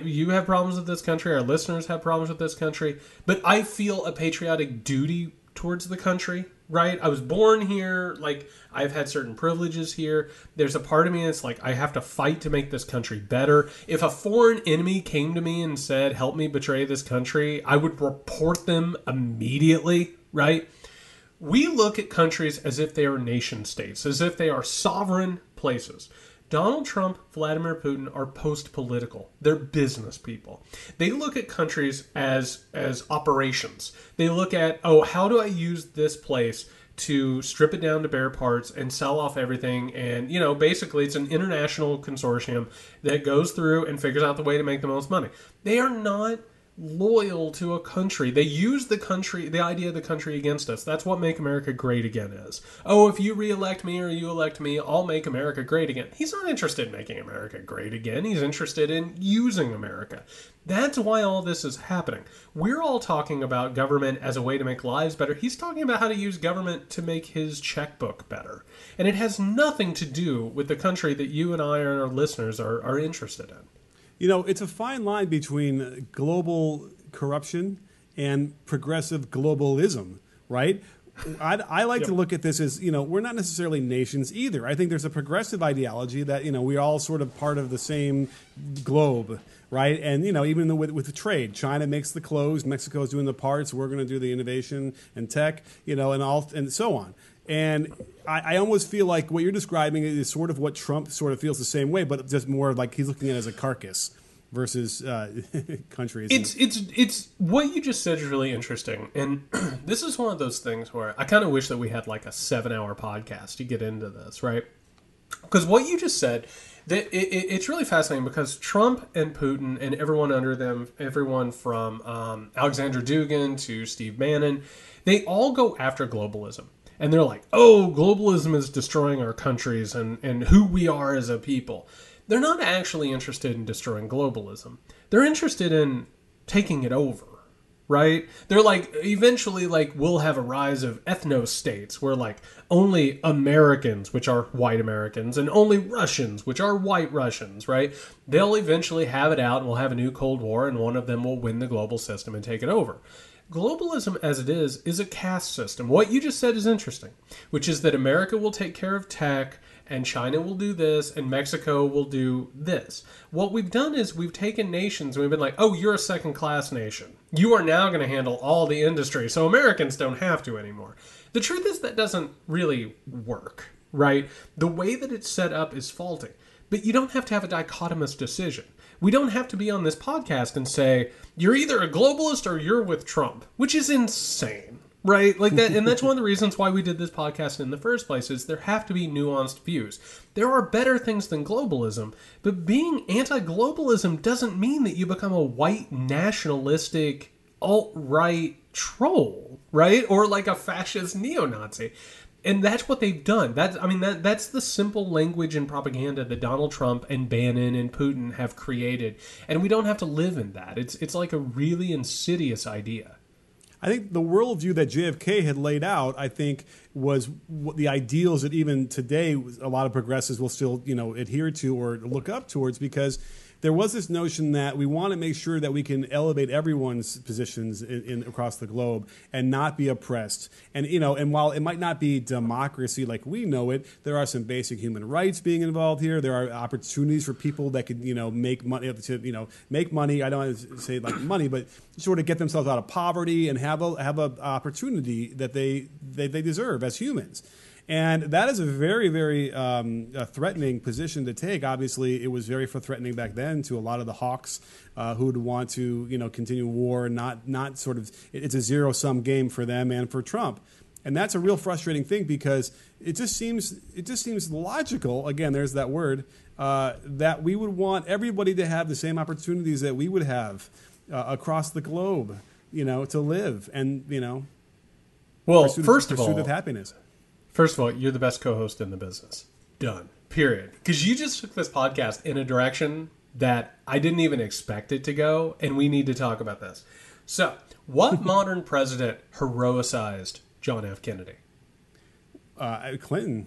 You have problems with this country. Our listeners have problems with this country. But I feel a patriotic duty towards the country, right? I was born here. Like, I've had certain privileges here. There's a part of me that's like, I have to fight to make this country better. If a foreign enemy came to me and said, help me betray this country, I would report them immediately, right? We look at countries as if they are nation states, as if they are sovereign places. Donald Trump, Vladimir Putin are post-political. They're business people. They look at countries as operations. They look at, oh, how do I use this place to strip it down to bare parts and sell off everything? And, you know, basically it's an international consortium that goes through and figures out the way to make the most money. They are not loyal to a country. They use the country, the idea of the country against us. That's what Make America Great Again is. Oh, if you reelect me or you elect me, I'll make America great again. He's not interested in making America great again. He's interested in using America. That's why all this is happening. We're all talking about government as a way to make lives better. He's talking about how to use government to make his checkbook better. And it has nothing to do with the country that you and I and our listeners are interested in. You know, it's a fine line between global corruption and progressive globalism, right? I like to look at this as, you know, we're not necessarily nations either. I think there's a progressive ideology that, you know, we're all sort of part of the same globe, right? And, you know, even with the trade, China makes the clothes, Mexico's doing the parts, we're going to do the innovation and tech, you know, and so on. And I almost feel like what you're describing is sort of what Trump sort of feels the same way, but just more like he's looking at it as a carcass versus countries. It's what you just said is really interesting, and this is one of those things where I kind of wish that we had like a 7-hour podcast to get into this, right? Because what you just said, it's really fascinating, because Trump and Putin and everyone under them, everyone from Alexander Dugin to Steve Bannon, they all go after globalism. And they're like, oh, globalism is destroying our countries and who we are as a people. They're not actually interested in destroying globalism. They're interested in taking it over, right? They're like, eventually, like, we'll have a rise of ethno-states where, like, only Americans, which are white Americans, and only Russians, which are white Russians, right? They'll eventually have it out, and we'll have a new Cold War, and one of them will win the global system and take it over. Globalism as it is a caste system. What you just said is interesting, which is that America will take care of tech, and China will do this, and Mexico will do this. What we've done is we've taken nations and we've been like, oh, you're a second-class nation. You are now going to handle all the industry, so Americans don't have to anymore. The truth is that doesn't really work, right? The way that it's set up is faulty, but you don't have to have a dichotomous decision. We don't have to be on this podcast and say, you're either a globalist or you're with Trump, which is insane. Right? Like that. And that's one of the reasons why we did this podcast in the first place, is there have to be nuanced views. There are better things than globalism, but being anti-globalism doesn't mean that you become a white nationalistic alt-right troll, right? Or like a fascist neo-Nazi. And that's what they've done. That's the simple language and propaganda that Donald Trump and Bannon and Putin have created. And we don't have to live in that. It's like a really insidious idea. I think the worldview that JFK had laid out, I think, was the ideals that even today a lot of progressives will still, adhere to or look up towards, because there was this notion that we want to make sure that we can elevate everyone's positions across the globe and not be oppressed. And, and while it might not be democracy like we know it, there are some basic human rights being involved here. There are opportunities for people that could, make money, make money. I don't want to say like money, but sort of get themselves out of poverty and have a opportunity that they deserve as humans. And that is a very, very threatening position to take. Obviously, it was very threatening back then to a lot of the hawks who would want to, continue war and not sort of – it's a zero-sum game for them and for Trump. And that's a real frustrating thing, because it just seems logical – again, there's that word that we would want everybody to have the same opportunities that we would have across the globe, to live and, well, pursuit of happiness. First of all, you're the best co-host in the business. Done. Period. Because you just took this podcast in a direction that I didn't even expect it to go, and we need to talk about this. So, what modern president heroicized John F. Kennedy? Clinton.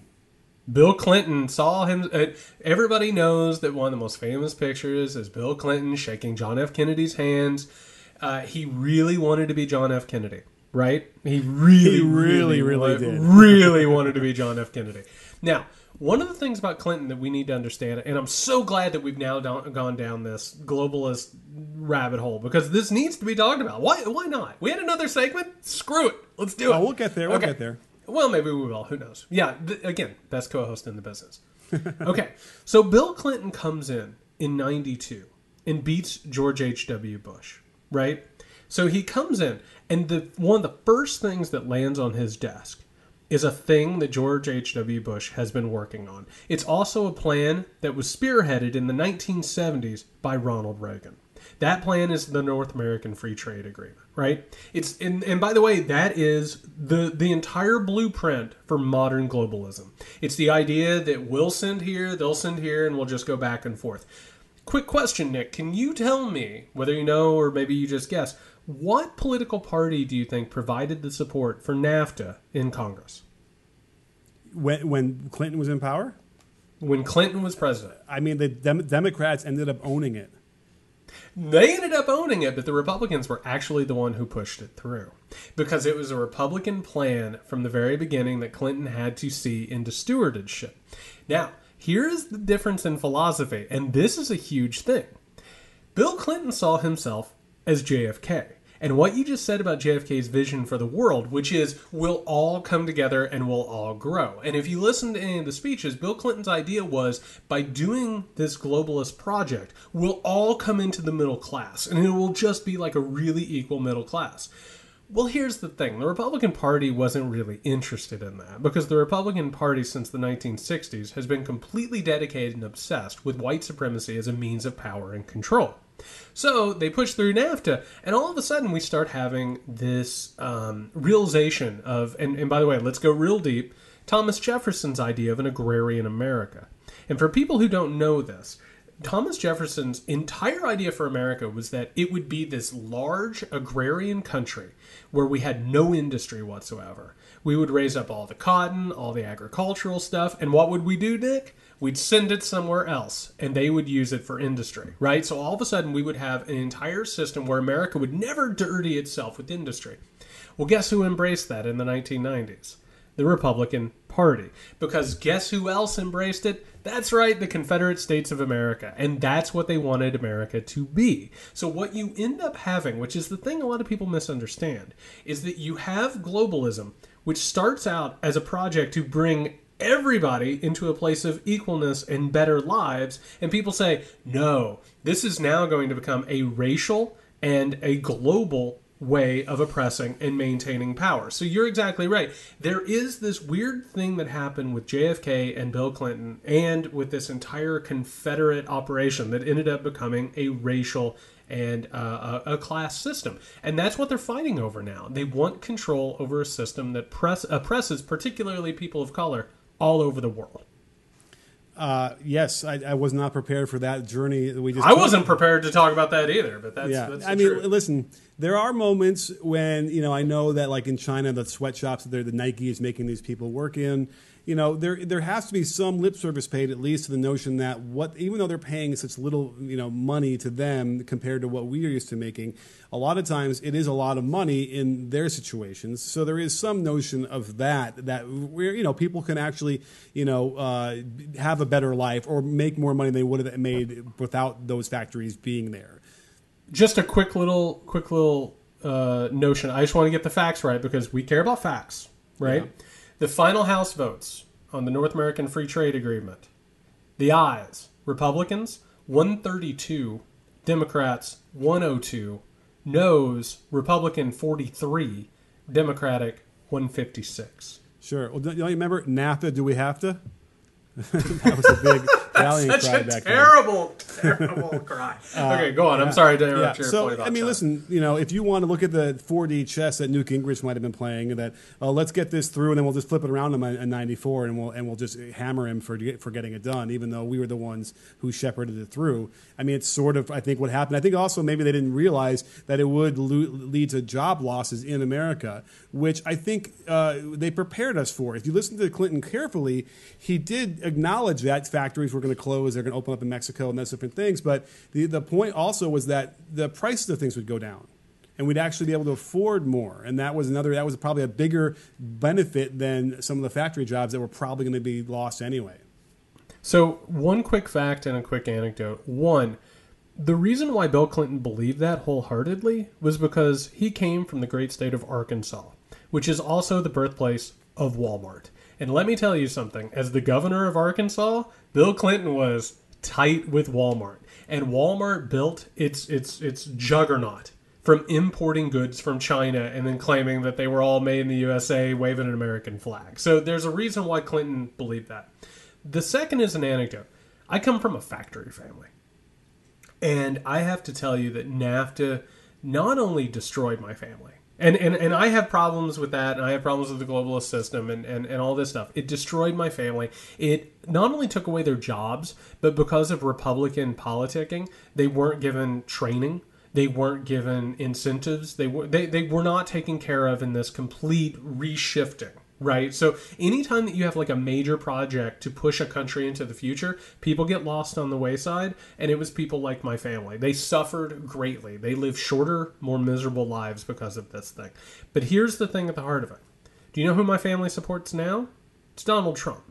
Bill Clinton saw him. Everybody knows that one of the most famous pictures is Bill Clinton shaking John F. Kennedy's hands. He really wanted to be John F. Kennedy. Right? He really wanted to be John F. Kennedy. Now, one of the things about Clinton that we need to understand, and I'm so glad that we've now gone down this globalist rabbit hole, because this needs to be talked about. Why not? We had another segment? Screw it. Let's do it. Oh, we'll get there. We'll get there. Well, maybe we will. Who knows? Yeah. Again, best co-host in the business. Okay. So Bill Clinton comes in 92 and beats George H.W. Bush. Right? So he comes in, and one of the first things that lands on his desk is a thing that George H.W. Bush has been working on. It's also a plan that was spearheaded in the 1970s by Ronald Reagan. That plan is the North American Free Trade Agreement, right? It's and by the way, that is the entire blueprint for modern globalism. It's the idea that we'll send here, they'll send here, and we'll just go back and forth. Quick question, Nick. Can you tell me, whether you know or maybe you just guessed, what political party do you think provided the support for NAFTA in Congress? When Clinton was in power? When Clinton was president. I mean, the Democrats ended up owning it. They ended up owning it, but the Republicans were actually the one who pushed it through, because it was a Republican plan from the very beginning that Clinton had to see into stewardship. Now, here's the difference in philosophy, and this is a huge thing. Bill Clinton saw himself as JFK. And what you just said about JFK's vision for the world, which is we'll all come together and we'll all grow. And if you listen to any of the speeches, Bill Clinton's idea was by doing this globalist project, we'll all come into the middle class and it will just be like a really equal middle class. Well, here's the thing. The Republican Party wasn't really interested in that because the Republican Party since the 1960s has been completely dedicated and obsessed with white supremacy as a means of power and control. So they push through NAFTA, and all of a sudden we start having this realization of, and by the way, let's go real deep, Thomas Jefferson's idea of an agrarian America. And for people who don't know this, Thomas Jefferson's entire idea for America was that it would be this large agrarian country where we had no industry whatsoever. We would raise up all the cotton, all the agricultural stuff, and what would we do, Nick? We'd send it somewhere else, and they would use it for industry, right? So all of a sudden, we would have an entire system where America would never dirty itself with industry. Well, guess who embraced that in the 1990s? The Republican Party. Because guess who else embraced it? That's right, the Confederate States of America. And that's what they wanted America to be. So what you end up having, which is the thing a lot of people misunderstand, is that you have globalism, which starts out as a project to bring everybody into a place of equalness and better lives. And people say, no, this is now going to become a racial and a global way of oppressing and maintaining power. So you're exactly right. There is this weird thing that happened with JFK and Bill Clinton and with this entire Confederate operation that ended up becoming a racial and a class system. And that's what they're fighting over now. They want control over a system that oppresses particularly people of color all over the world. Yes, I was not prepared for that journey. I wasn't prepared to talk about that either, but that's, yeah. That's the truth. Listen, there are moments when, I know that like in China, the sweatshops that the Nike is making these people work in, there has to be some lip service paid at least to the notion that even though they're paying such little, money to them compared to what we are used to making, a lot of times it is a lot of money in their situations. So there is some notion of that where, people can actually, have a better life or make more money than they would have made without those factories being there. Just a quick little notion. I just want to get the facts right because we care about facts, right? Yeah. The final House votes on the North American Free Trade Agreement. The ayes, Republicans, 132, Democrats, 102, noes, Republican, 43, Democratic, 156. Sure. Well, don't you remember NAFTA? Do we have to? That was a big rallying cry back then. Such a terrible cry. Okay, go on. Yeah. I'm sorry to interrupt your point about that. Listen, if you want to look at the 4D chess that Newt Gingrich might have been playing, that let's get this through and then we'll just flip it around him in 94 and we'll just hammer him for getting it done, even though we were the ones who shepherded it through. It's sort of, I think, what happened. I think also maybe they didn't realize that it would lead to job losses in America, which I think they prepared us for. If you listen to Clinton carefully, he did acknowledge that factories were going to close, they're going to open up in Mexico and those different things. But the point also was that the price of things would go down and we'd actually be able to afford more. And that was probably a bigger benefit than some of the factory jobs that were probably going to be lost anyway. So one quick fact and a quick anecdote. One, the reason why Bill Clinton believed that wholeheartedly was because he came from the great state of Arkansas, which is also the birthplace of Walmart. And let me tell you something, as the governor of Arkansas, Bill Clinton was tight with Walmart. And Walmart built its juggernaut from importing goods from China and then claiming that they were all made in the USA, waving an American flag. So there's a reason why Clinton believed that. The second is an anecdote. I come from a factory family. And I have to tell you that NAFTA not only destroyed my family, And I have problems with that, and I have problems with the globalist system and all this stuff. It destroyed my family. It not only took away their jobs, but because of Republican politicking, they weren't given training. They weren't given incentives. They were not taken care of in this complete reshifting, right? So anytime that you have like a major project to push a country into the future, people get lost on the wayside. And it was people like my family. They suffered greatly. They lived shorter, more miserable lives because of this thing. But here's the thing at the heart of it. Do you know who my family supports now? It's Donald Trump.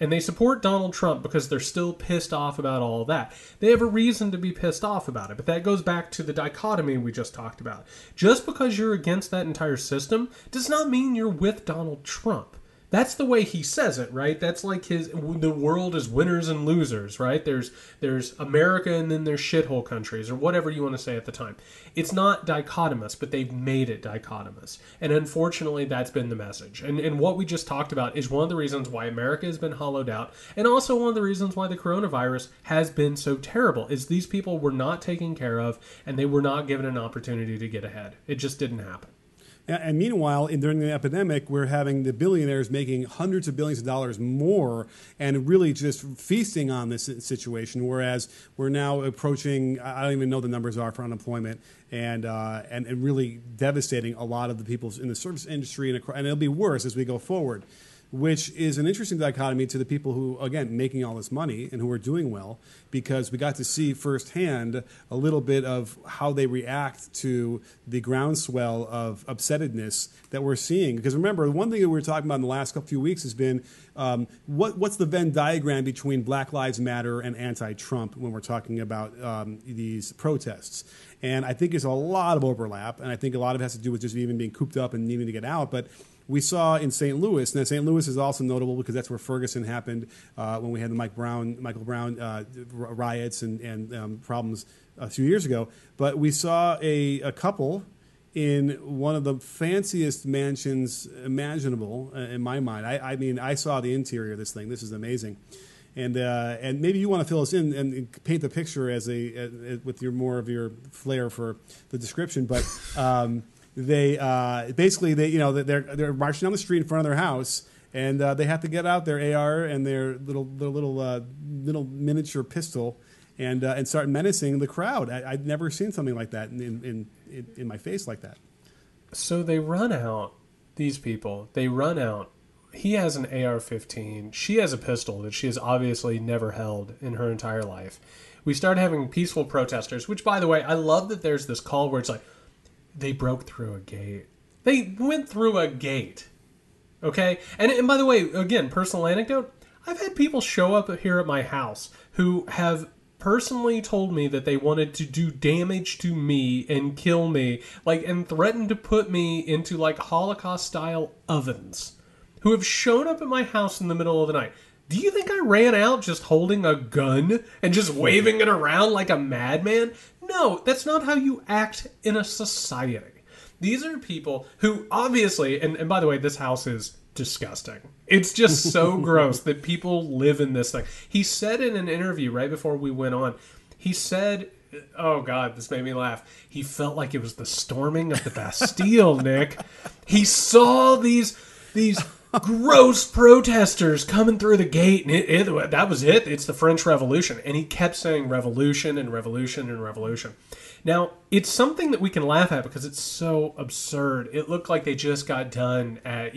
And they support Donald Trump because they're still pissed off about all that. They have a reason to be pissed off about it. But that goes back to the dichotomy we just talked about. Just because you're against that entire system does not mean you're with Donald Trump. That's the way he says it, right? That's like the world is winners and losers, right? There's America and then there's shithole countries or whatever you want to say at the time. It's not dichotomous, but they've made it dichotomous. And unfortunately, that's been the message. And what we just talked about is one of the reasons why America has been hollowed out, and also one of the reasons why the coronavirus has been so terrible is these people were not taken care of and they were not given an opportunity to get ahead. It just didn't happen. And meanwhile, during the epidemic, we're having the billionaires making hundreds of billions of dollars more and really just feasting on this situation, whereas we're now approaching, I don't even know the numbers are for unemployment, and really devastating a lot of the people in the service industry, and it'll be worse as we go forward, which is an interesting dichotomy to the people who, again, making all this money and who are doing well, because we got to see firsthand a little bit of how they react to the groundswell of upsetness that we're seeing. Because remember, the one thing that we were talking about in the last few weeks has been what's the Venn diagram between Black Lives Matter and anti-Trump when we're talking about these protests. And I think there's a lot of overlap, and I think a lot of it has to do with just even being cooped up and needing to get out. But we saw in St. Louis, now St. Louis is also notable because that's where Ferguson happened when we had the Michael Brown riots and problems a few years ago. But we saw a couple in one of the fanciest mansions imaginable, in my mind. I mean, I saw the interior of this thing. This is amazing. And maybe you want to fill us in and paint the picture with your more of your flair for the description, but they basically they're marching down the street in front of their house, and they have to get out their AR and their little miniature pistol and start menacing the crowd. I'd never seen something like that in my face like that. So they run out. These people, they run out. He has an AR-15. She has a pistol that she has obviously never held in her entire life. We start having peaceful protesters, which, by the way, I love that there's this call where it's like, they broke through a gate. They went through a gate. Okay? And by the way, again, personal anecdote, I've had people show up here at my house who have personally told me that they wanted to do damage to me and kill me, like, and threatened to put me into, like, Holocaust-style ovens, who have shown up at my house in the middle of the night. Do you think I ran out just holding a gun and just waving it around like a madman? No, that's not how you act in a society. These are people who obviously, and by the way, this house is disgusting. It's just so gross that people live in this thing. He said in an interview right before we went on, he said, oh God, this made me laugh. He felt like it was the storming of the Bastille, Nick. He saw these gross protesters coming through the gate, and that was it. It's the French Revolution. And he kept saying revolution and revolution and revolution. Now, it's something that we can laugh at because it's so absurd. It looked like they just got done at,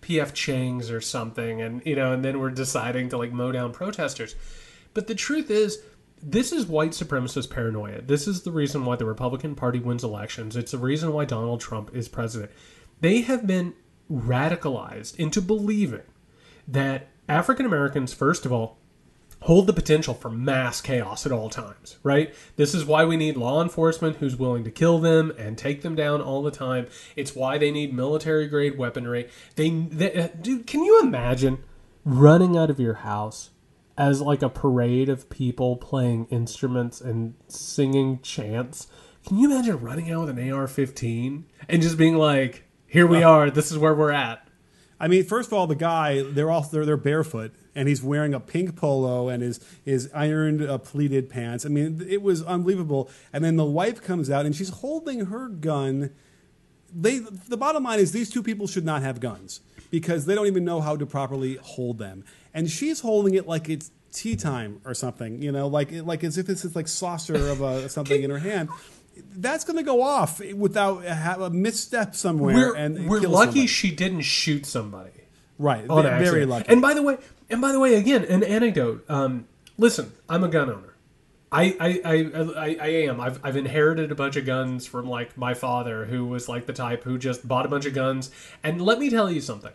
P.F. Chang's or something, and, and then we're deciding to, like, mow down protesters. But the truth is, this is white supremacist paranoia. This is the reason why the Republican Party wins elections. It's the reason why Donald Trump is president. They have been radicalized into believing that African Americans, first of all, hold the potential for mass chaos at all times, right? This is why we need law enforcement who's willing to kill them and take them down all the time. It's why they need military-grade weaponry. Dude, can you imagine running out of your house as like a parade of people playing instruments and singing chants? Can you imagine running out with an AR-15 and just being like, here we are. This is where we're at. I mean, first of all, the guy, they're barefoot, and he's wearing a pink polo and his ironed pleated pants. I mean, it was unbelievable. And then the wife comes out, and she's holding her gun. The bottom line is these two people should not have guns because they don't even know how to properly hold them. And she's holding it like it's tea time or something, like as if it's like saucer of something in her hand. That's going to go off without a misstep somewhere. We're lucky somebody. She didn't shoot somebody. Right. Very lucky. And by the way, again, an anecdote. Listen, I'm a gun owner. I am. I've inherited a bunch of guns from like my father, who was like the type who just bought a bunch of guns. And let me tell you something.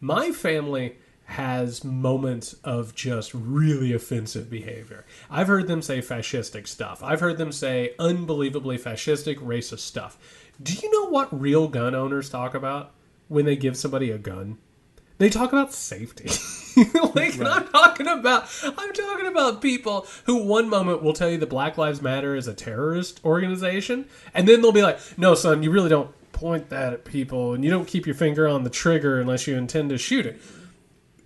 My family has moments of just really offensive behavior. I've heard them say fascistic stuff. I've heard them say unbelievably fascistic, racist stuff. Do you know what real gun owners talk about when they give somebody a gun? They talk about safety. Like, right. I'm talking about people who one moment will tell you that Black Lives Matter is a terrorist organization, and then they'll be like, no, son, you really don't point that at people, and you don't keep your finger on the trigger unless you intend to shoot it.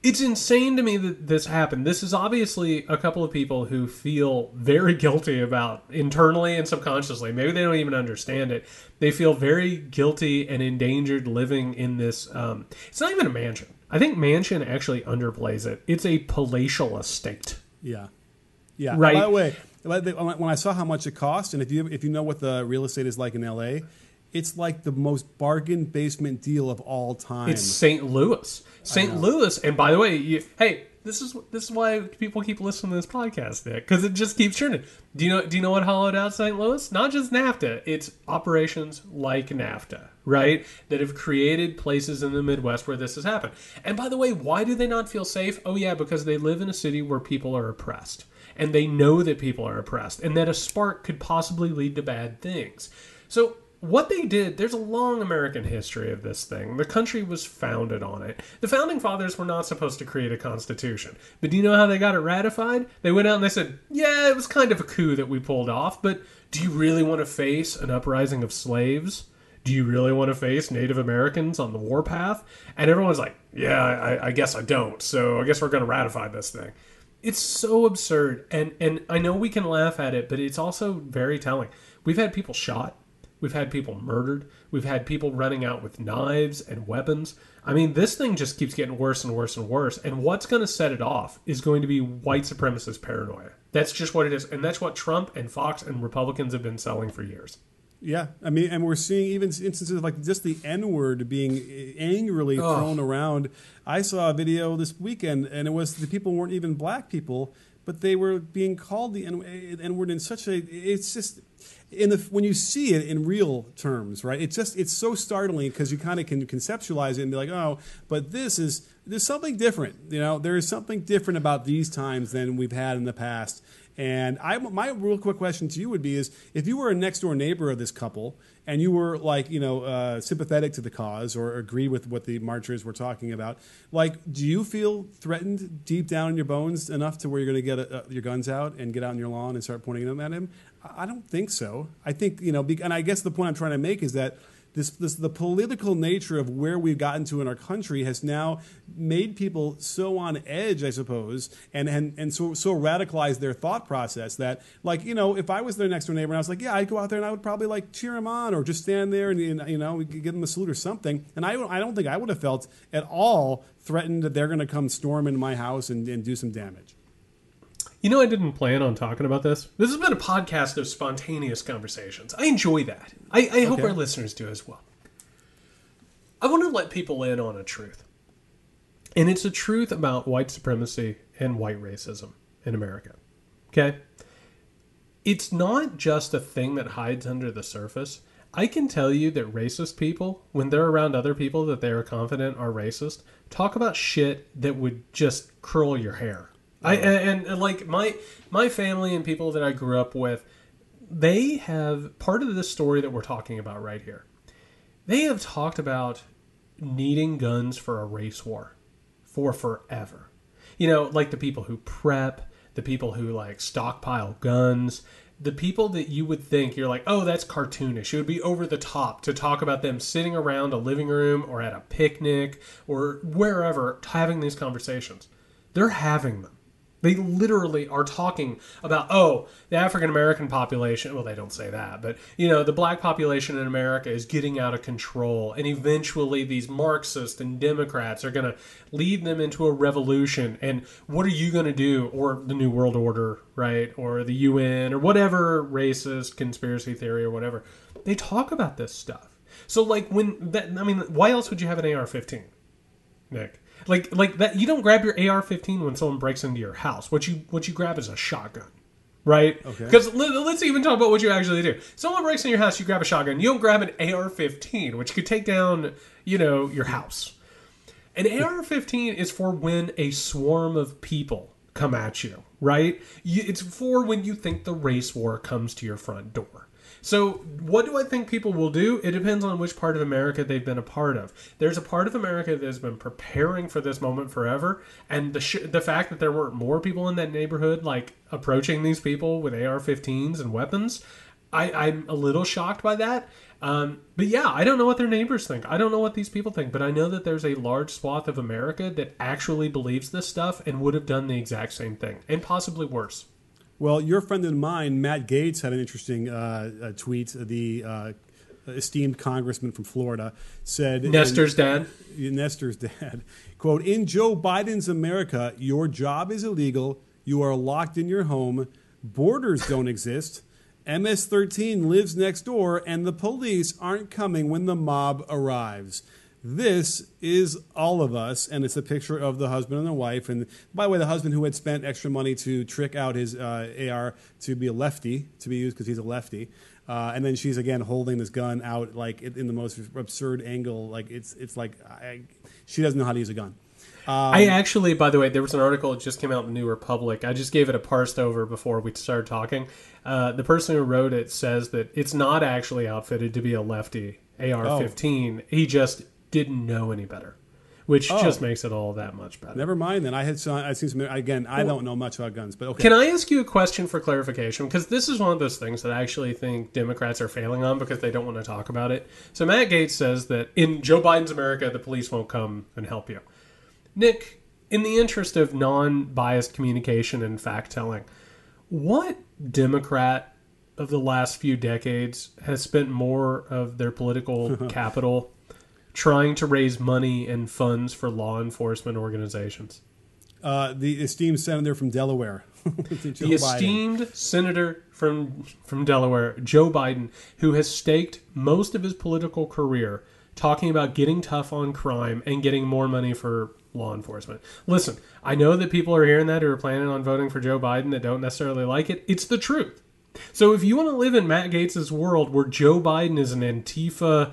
It's insane to me that this happened. This is obviously a couple of people who feel very guilty about, internally and subconsciously, maybe they don't even understand it. They feel very guilty and endangered living in this, it's not even a mansion. I think mansion actually underplays it. It's a palatial estate. Yeah. Yeah. Right. By the way, when I saw how much it cost, and if you know what the real estate is like in LA, it's like the most bargain basement deal of all time. It's St. Louis. St. Louis. And by the way, this is why people keep listening to this podcast, Nick, because it just keeps churning. Do you know what hollowed out St. Louis? Not just NAFTA. It's operations like NAFTA, right, that have created places in the Midwest where this has happened. And by the way, why do they not feel safe? Oh, yeah, because they live in a city where people are oppressed, and they know that people are oppressed, and that a spark could possibly lead to bad things. So what they did, there's a long American history of this thing. The country was founded on it. The founding fathers were not supposed to create a constitution. But do you know how they got it ratified? They went out and they said, yeah, it was kind of a coup that we pulled off, but do you really want to face an uprising of slaves? Do you really want to face Native Americans on the warpath? And everyone's like, yeah, I guess I don't. So I guess we're going to ratify this thing. It's so absurd. And I know we can laugh at it, but it's also very telling. We've had people shot. We've had people murdered. We've had people running out with knives and weapons. I mean, this thing just keeps getting worse and worse and worse. And what's going to set it off is going to be white supremacist paranoia. That's just what it is. And that's what Trump and Fox and Republicans have been selling for years. Yeah. I mean, and we're seeing even instances of like just the N-word being angrily thrown around. I saw a video this weekend, and it was the people weren't even black people, but they were being called the N-word in such a... It's just... when you see it in real terms, right? It's so startling because you kind of can conceptualize it and be like, oh, but there's something different. You know, there is something different about these times than we've had in the past. And my real quick question to you would be is, if you were a next door neighbor of this couple and you were like, you know, sympathetic to the cause or agree with what the marchers were talking about, like, do you feel threatened deep down in your bones enough to where you're going to get your guns out and get out on your lawn and start pointing them at him? I don't think so. I think, you know, and I guess the point I'm trying to make is that the political nature of where we've gotten to in our country has now made people so on edge, I suppose, and so radicalized their thought process that, like, you know, if I was their next door neighbor and I was like, yeah, I'd go out there and I would probably like cheer him on or just stand there and you know, give them a salute or something. And I don't think I would have felt at all threatened that they're going to come storm into my house and do some damage. You know, I didn't plan on talking about this. This has been a podcast of spontaneous conversations. I enjoy that. I hope our listeners do as well. I want to let people in on a truth. And it's a truth about white supremacy and white racism in America. Okay? It's not just a thing that hides under the surface. I can tell you that racist people, when they're around other people that they are confident are racist, talk about shit that would just curl your hair. Like my family and people that I grew up with, they have part of this story that we're talking about right here. They have talked about needing guns for a race war for forever. You know, like the people who prep, the people who like stockpile guns, the people that you would think you're like, oh, that's cartoonish. It would be over the top to talk about them sitting around a living room or at a picnic or wherever having these conversations. They're having them. They literally are talking about, oh, the African-American population, well, they don't say that, but, you know, the black population in America is getting out of control, and eventually these Marxists and Democrats are going to lead them into a revolution, and what are you going to do, or the New World Order, right, or the UN, or whatever racist conspiracy theory or whatever. They talk about this stuff. So, like, why else would you have an AR-15, Nick? Like that, you don't grab your AR-15 when someone breaks into your house. What you grab is a shotgun, right? Okay. Because let's even talk about what you actually do. Someone breaks into your house, you grab a shotgun. You don't grab an AR-15, which could take down, you know, your house. An AR-15 is for when a swarm of people come at you, right? It's for when you think the race war comes to your front door. So what do I think people will do? It depends on which part of America they've been a part of. There's a part of America that has been preparing for this moment forever. And the fact that there weren't more people in that neighborhood, like, approaching these people with AR-15s and weapons, I'm a little shocked by that. But yeah, I don't know what their neighbors think. I don't know what these people think. But I know that there's a large swath of America that actually believes this stuff and would have done the exact same thing. And possibly worse. Well, your friend and mine, Matt Gaetz, had an interesting tweet. The esteemed congressman from Florida said... Nestor's dad. Quote, "In Joe Biden's America, your job is illegal. You are locked in your home. Borders don't exist. MS-13 lives next door. And the police aren't coming when the mob arrives. This is all of us," and it's a picture of the husband and the wife. And by the way, the husband who had spent extra money to trick out his AR to be a lefty, to be used because he's a lefty. And then she's, again, holding this gun out like in the most absurd angle. Like it's like she doesn't know how to use a gun. I actually, by the way, there was an article that just came out in the New Republic. I just gave it a parsed over before we started talking. The person who wrote it says that it's not actually outfitted to be a lefty AR-15. Oh. He just... didn't know any better, which just makes it all that much better. Never mind then. I don't know much about guns, but okay. Can I ask you a question for clarification? Because this is one of those things that I actually think Democrats are failing on because they don't want to talk about it. So Matt Gaetz says that in Joe Biden's America, the police won't come and help you. Nick, in the interest of non-biased communication and fact-telling, what Democrat of the last few decades has spent more of their political capital trying to raise money and funds for law enforcement organizations? The esteemed senator from Delaware. Senator from Delaware, Joe Biden, who has staked most of his political career talking about getting tough on crime and getting more money for law enforcement. Listen, I know that people are hearing that who are planning on voting for Joe Biden that don't necessarily like it. It's the truth. So if you want to live in Matt Gaetz's world where Joe Biden is an Antifa...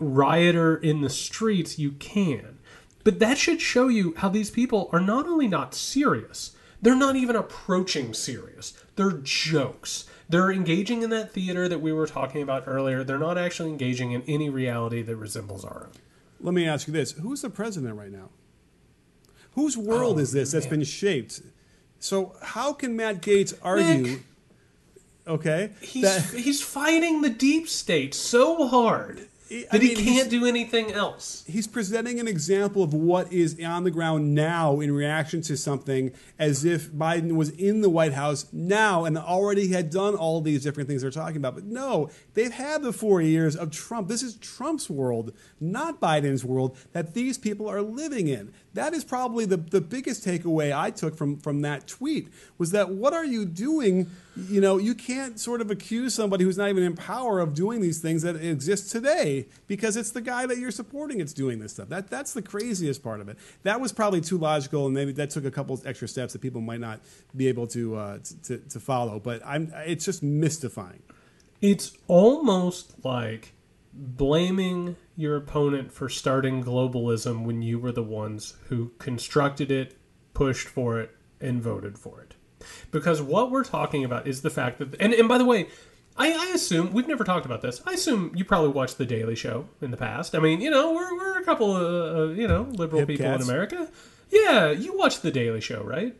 rioter in the streets, you can. But that should show you how these people are not only not serious, they're not even approaching serious. They're jokes. They're engaging in that theater that we were talking about earlier. They're not actually engaging in any reality that resembles our own. Let me ask you this. Who's the president right now? Whose world is this that's been shaped? So how can Matt Gaetz argue... Nick. Okay, he's fighting the deep state so hard he can't do anything else. He's presenting an example of what is on the ground now in reaction to something as if Biden was in the White House now and already had done all these different things they're talking about. But no, they've had the 4 years of Trump. This is Trump's world, not Biden's world, that these people are living in. That is probably the biggest takeaway I took from that tweet, was that what are you doing? You know, you can't sort of accuse somebody who's not even in power of doing these things that exist today because it's the guy that you're supporting that's doing this stuff. That's the craziest part of it. That was probably too logical, and maybe that took a couple extra steps that people might not be able to follow. But it's just mystifying. It's almost like blaming your opponent for starting globalism when you were the ones who constructed it, pushed for it, and voted for it. Because what we're talking about is the fact that... And by the way, I assume... We've never talked about this. I assume you probably watched The Daily Show in the past. I mean, we're a couple of, liberal hip people cats in America. Yeah, you watched The Daily Show, right?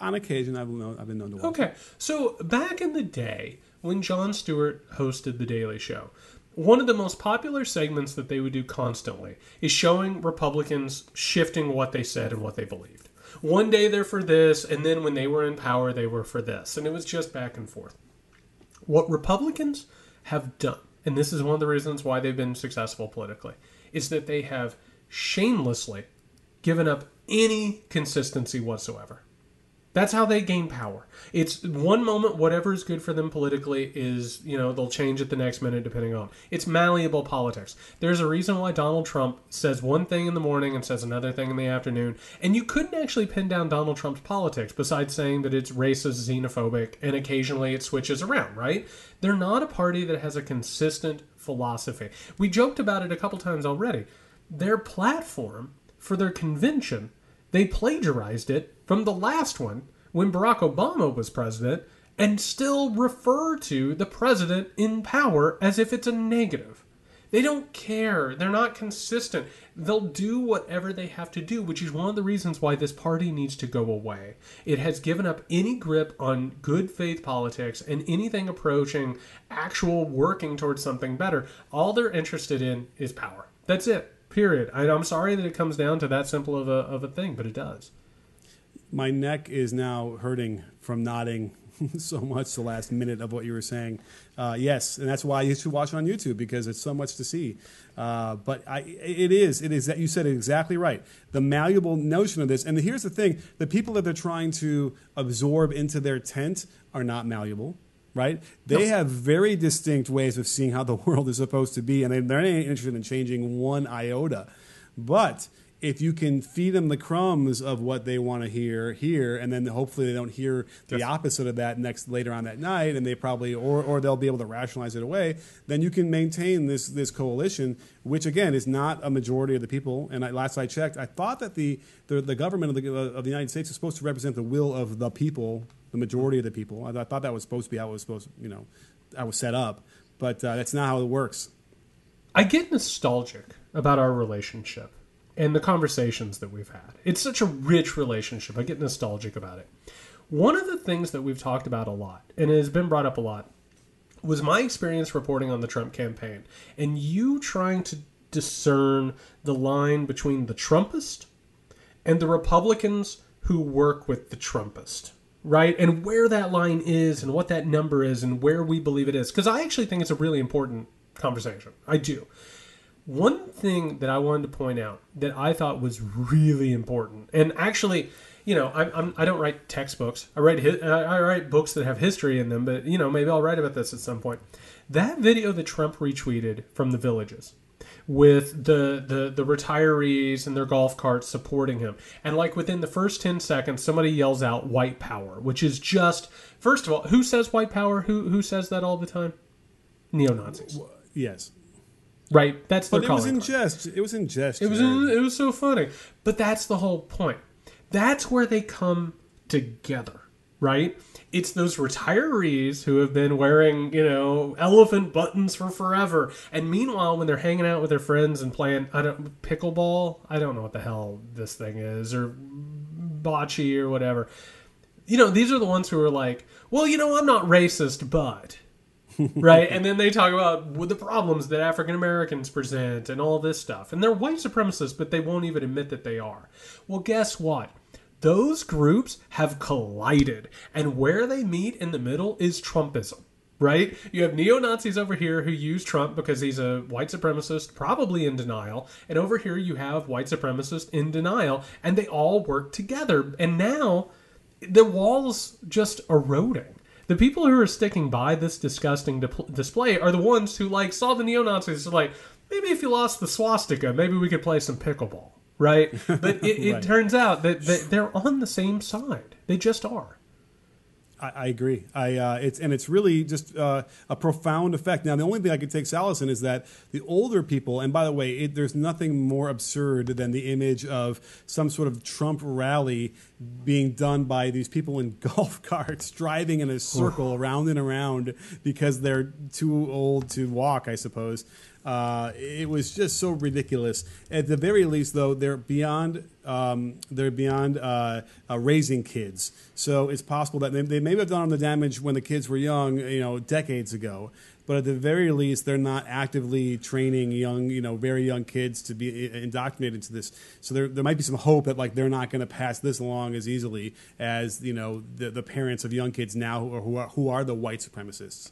On occasion, I've been known to watch. Okay, so back in the day when Jon Stewart hosted The Daily Show... One of the most popular segments that they would do constantly is showing Republicans shifting what they said and what they believed. One day they're for this, and then when they were in power, they were for this. And it was just back and forth. What Republicans have done, and this is one of the reasons why they've been successful politically, is that they have shamelessly given up any consistency whatsoever. That's how they gain power. It's one moment, whatever is good for them politically is, they'll change it the next minute depending on. It's malleable politics. There's a reason why Donald Trump says one thing in the morning and says another thing in the afternoon. And you couldn't actually pin down Donald Trump's politics besides saying that it's racist, xenophobic, and occasionally it switches around, right? They're not a party that has a consistent philosophy. We joked about it a couple times already. their platform for their convention, they plagiarized it from the last one when Barack Obama was president and still refer to the president in power as if it's a negative. They don't care. They're not consistent. They'll do whatever they have to do, which is one of the reasons why this party needs to go away. It has given up any grip on good faith politics and anything approaching actual working towards something better. All they're interested in is power. That's it, period. I'm sorry that it comes down to that simple of a thing, but it does. My neck is now hurting from nodding so much the last minute of what you were saying. Yes, and that's why you should watch it on YouTube, because it's so much to see. But it is that you said it exactly right. The malleable notion of this, and here's the thing, the people that they're trying to absorb into their tent are not malleable, right? They have very distinct ways of seeing how the world is supposed to be, and they're not interested in changing one iota. But if you can feed them the crumbs of what they want to hear here, and then hopefully they don't hear the opposite of that later on that night, and they probably or they'll be able to rationalize it away, then you can maintain this coalition, which again is not a majority of the people. And last I checked, I thought that the government of the United States is supposed to represent the will of the people, the majority of the people. I thought that was supposed to be how it was supposed to, how it was set up, but that's not how it works. I get nostalgic about our relationship and the conversations that we've had. It's such a rich relationship. I get nostalgic about it. One of the things that we've talked about a lot, and it has been brought up a lot, was my experience reporting on the Trump campaign and you trying to discern the line between the Trumpist and the Republicans who work with the Trumpist, right? And where that line is and what that number is and where we believe it is. Because I actually think it's a really important conversation. I do. One thing that I wanted to point out that I thought was really important, and actually, I don't write textbooks. I write books that have history in them, but maybe I'll write about this at some point. That video that Trump retweeted from the villages with the retirees and their golf carts supporting him, and like within the first 10 seconds, somebody yells out "white power," which is just, first of all, who says white power? Who says that all the time? Neo-Nazis. Yes. Right, that's their calling card. It was in jest. It was so funny. But that's the whole point. That's where they come together, right? It's those retirees who have been wearing, elephant buttons for forever. And meanwhile, when they're hanging out with their friends and playing pickleball, I don't know what the hell this thing is, or bocce or whatever. These are the ones who are like, well, I'm not racist, but... right? And then they talk about the problems that African Americans present and all this stuff. And they're white supremacists, but they won't even admit that they are. Well, guess what? Those groups have collided. And where they meet in the middle is Trumpism, right? You have neo-Nazis over here who use Trump because he's a white supremacist, probably in denial. And over here you have white supremacists in denial. And they all work together. And now the wall's just eroding. The people who are sticking by this disgusting display are the ones who, saw the neo-Nazis and maybe if you lost the swastika, maybe we could play some pickleball, right? But it right. Turns out that they're on the same side. They just are. I agree. It's really just a profound effect. Now, the only thing I could take solace in is that the older people, and by the way, there's nothing more absurd than the image of some sort of Trump rally being done by these people in golf carts driving in a circle around and around because they're too old to walk, I suppose. It was just so ridiculous. At the very least, though, they're beyond raising kids. So it's possible that they may have done the damage when the kids were young, decades ago. But at the very least, they're not actively training young, very young kids to be indoctrinated to this. So there might be some hope that they're not going to pass this along as easily as the parents of young kids now who are the white supremacists.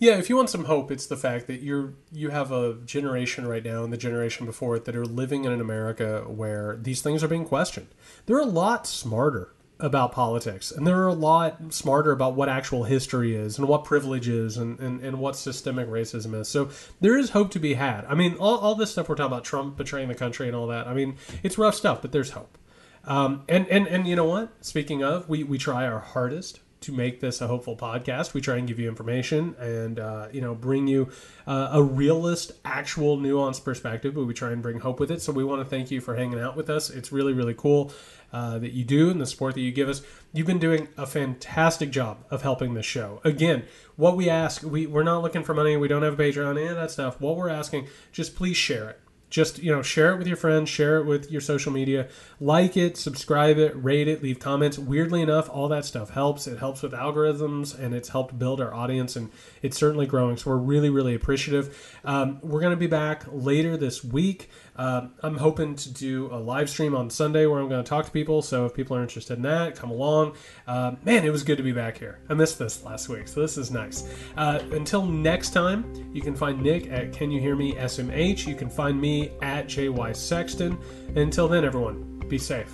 Yeah, if you want some hope, it's the fact that you have a generation right now and the generation before it that are living in an America where these things are being questioned. They're a lot smarter about politics, and they're a lot smarter about what actual history is and what privilege is and what systemic racism is. So there is hope to be had. I mean, all this stuff we're talking about, Trump betraying the country and all that, I mean, it's rough stuff, but there's hope. And you know what? Speaking of, we try our hardest to make this a hopeful podcast. We try and give you information and, bring you a realist, actual nuanced perspective, but we try and bring hope with it. So we want to thank you for hanging out with us. It's really, really cool that you do, and the support that you give us. You've been doing a fantastic job of helping this show. Again, what we ask, we're not looking for money. We don't have a Patreon, any of that stuff. What we're asking, just please share it. Just, share it with your friends, share it with your social media, like it, subscribe it, rate it, leave comments. Weirdly enough, all that stuff helps. It helps with algorithms, and it's helped build our audience, and it's certainly growing. So we're really, really appreciative. We're going to be back later this week. I'm hoping to do a live stream on Sunday where I'm going to talk to people. So if people are interested in that, come along. Man, it was good to be back here. I missed this last week, so this is nice. Until next time, you can find Nick at Can You Hear Me SMH. You can find me at JY Sexton. Until then, everyone, be safe.